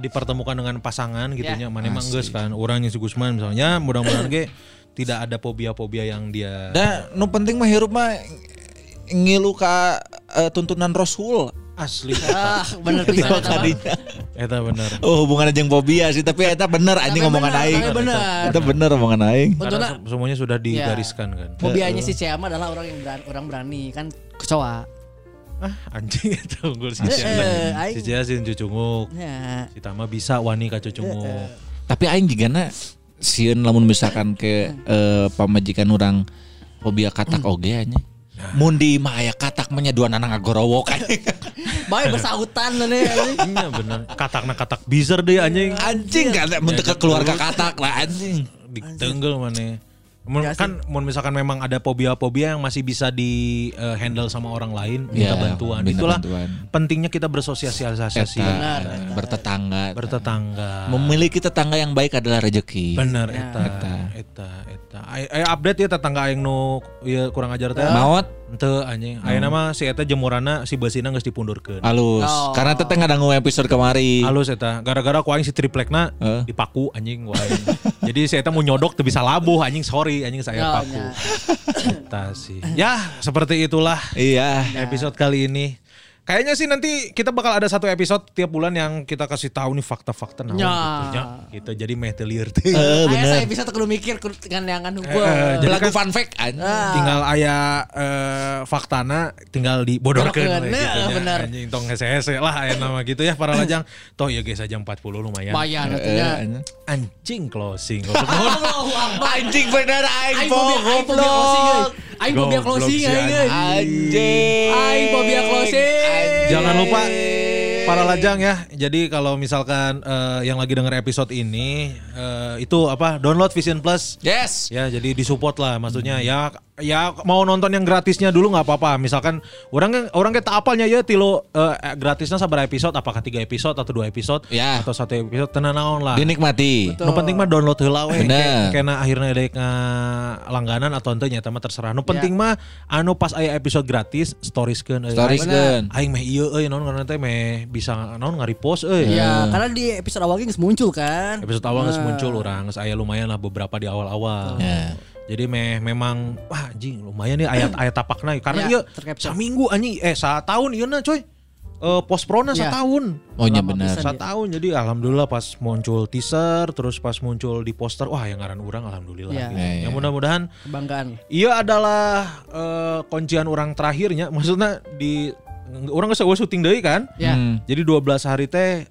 dipertemukan dengan pasangan gitunya, mana emang geus kan urangnya si Gusman misalnya, mudah-mudahan ge tidak ada fobia-fobia yang dia. Da, nu penting mah hirup mah ngilu ka tuntunan Rasul. Asli. Bener pisan eta. Eta bener. Oh, hubungannya jeung fobia sih, tapi eta bener anjing omongan aing. Eta bener omongan aing. Karena semuanya sudah digariskan kan. Fobianya si Ciama adalah orang berani kan kecoa. Ah, anjing eta unggul si Ciama. Si Ciama sih cucunguk. Si Tama bisa wani ka cucunguk. Tapi aing jigana sieun lamun misalkan ke pamajikan urang fobia katak oge anjing. Mundi mah aya katak menyeduan anak agorowo kan. Bae bersahutan nih. Iya bener. Katakna katak bizer deh anjing. Anjing kan bentuk keluarga katak lah anjing. Ditenggel maneh. Kan misalkan memang ada fobia-fobia yang masih bisa di handle sama orang lain, minta bantuan. Itulah pentingnya kita bersosialisasi, bertetangga. Memiliki tetangga yang baik adalah rezeki. Bener eta. Ayo update ya tetangga aing nu kurang ajar teh. Maot teu anjing. Ayeuna mah si eta jemurana si basina geus dipundurkeun. Alus. Karena teh ngadangu episode kemari. Alus eta. Gara-gara ku aing si triplekna dipaku anjing ku aing. Jadi si eta mau nyodok teu bisa labuh anjing sorry anjing saya paku. Eta sih. Ya, seperti itulah. Iya. Episode kali ini. Kayaknya sih nanti kita bakal ada satu episode tiap bulan yang kita kasih tahu nih fakta-fakta naon gitu. Jadi meh teu lieur teh. Bener. Aya episode kudu mikir dengan yang lagu fun fact tinggal aya faktana tinggal dibodorkeun gitu. Bener. Anjing tong hese-hese lah aya nama gitu ya para lajang. Toh ieu geus aja 40 lumayan. Lumayan atuh. Anjing closing. Anjing bener aing goblok. Aing fobia closing anjing. Aing fobia closing. Jangan lupa para lajang ya. Jadi kalau misalkan yang lagi denger episode ini itu download Vision Plus. Yes. Ya jadi disupport lah maksudnya ya mau nonton yang gratisnya dulu nggak apa-apa. Misalkan orang kita apalnya ya tilo gratisnya sabar episode apakah 3 episode atau 2 episode atau 1 episode tenan naon lah. Dinikmati. Nu penting mah download heula we. Kena akhirnya deui ka langganan atau henteu nya mah terserah. Nu penting mah anu pas aya episode gratis storieskeun euy. Storieskeun. Aing meh ieu euy naon karena teh meh bisa naon nge-repost euy. Iya, karena di episode awal geus muncul kan. Episode awal geus muncul urang geus aya lumayan lah beberapa di awal-awal. Jadi memang wah anjing lumayan nih ayat-ayat tapakna karena iya saminggu anjing satahun ieu na coy. Postprona setahun. Oh iya benar. Setahun jadi alhamdulillah pas muncul teaser terus pas muncul di poster wah yang ngaran urang alhamdulillah. Ya, gitu. Ya mudah-mudahan kebanggaan. Iya adalah kuncian orang terakhirnya maksudnya di orang geus syuting deui kan. Jadi 12 hari teh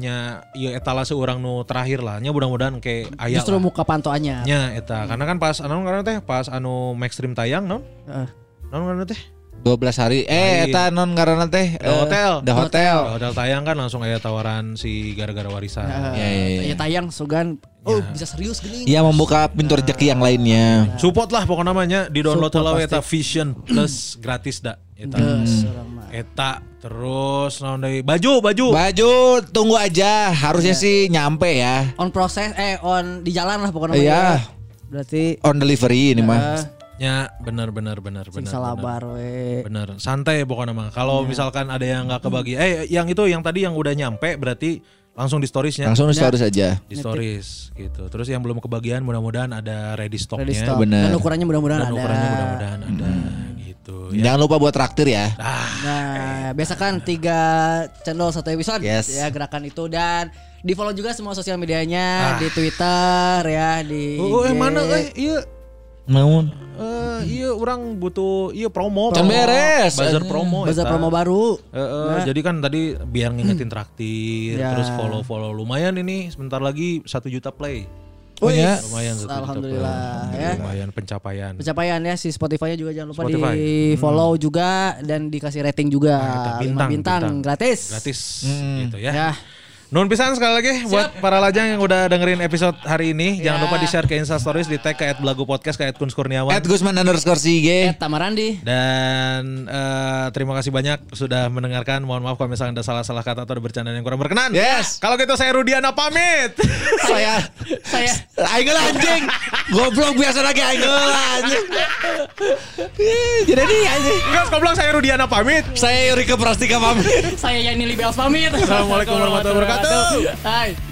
nya ieu etalase urang nu terakhir lah nya mudah-mudahan ke aya. Justru muka pantoannya. Nya eta karena kan pas anu karena teh pas anu Maxstream tayang naon? Heeh. Naon karena teh? 12 hari eta non ngaranna teh hotel tayang kan langsung aya tawaran si gara-gara warisan. Ya tayang sugan bisa serius gini. Iya membuka pintu rezeki yang lainnya. Support lah pokok namanya di download heula eta Vision Plus gratis da eta terus naon deui baju tunggu aja harusnya sih nyampe ya. On proses on di jalan lah pokok namanya. Berarti on delivery ini mah. Ya benar. Salabar we. Benar. Santai pokoknya mah. Kalau misalkan ada yang nggak kebagi, yang itu yang tadi yang udah nyampe berarti langsung di storiesnya. Langsung di stories aja. Di stories gitu. Terus yang belum kebagian mudah-mudahan ada ready stocknya. Ready stock. Dan ukurannya mudah-mudahan ada. Gitu. Jangan lupa buat traktir ya. Biasa kan 3 cendol 1 episode ya gerakan itu, dan di follow juga semua sosial medianya di Twitter ya, di IG. Mana iya. Namun iya orang butuh promo. Beres. Bazar promo baru. Jadi kan tadi biar ngingetin traktir, terus follow lumayan ini sebentar lagi 1 juta play. Oh iya, lumayan. Alhamdulillah ya. Lumayan pencapaian. Pencapaian ya, si Spotify-nya juga jangan lupa di follow juga dan dikasih rating juga. 5 bintang gratis. Gitu ya. Nuhun pisan sekali lagi buat para lajang yang udah dengerin episode hari ini. Jangan lupa di-share ke Insta Stories, di-tag ke @belagupodcast, ke @kunskurniawan, @gusman_cig, @tamarandi. Dan terima kasih banyak sudah mendengarkan. Mohon maaf kalau misalnya ada salah-salah kata atau ada bercandaan yang kurang berkenan. Yes. Kalau gitu saya Rudiana pamit. saya aing anjing. Goblok biasa lagi aing anjing. Jadi nih anjing. Guys, goblok saya Rudiana pamit. Saya Yurika Prastika pamit. Saya Yani Libels pamit. Assalamualaikum warahmatullahi wabarakatuh. Hai.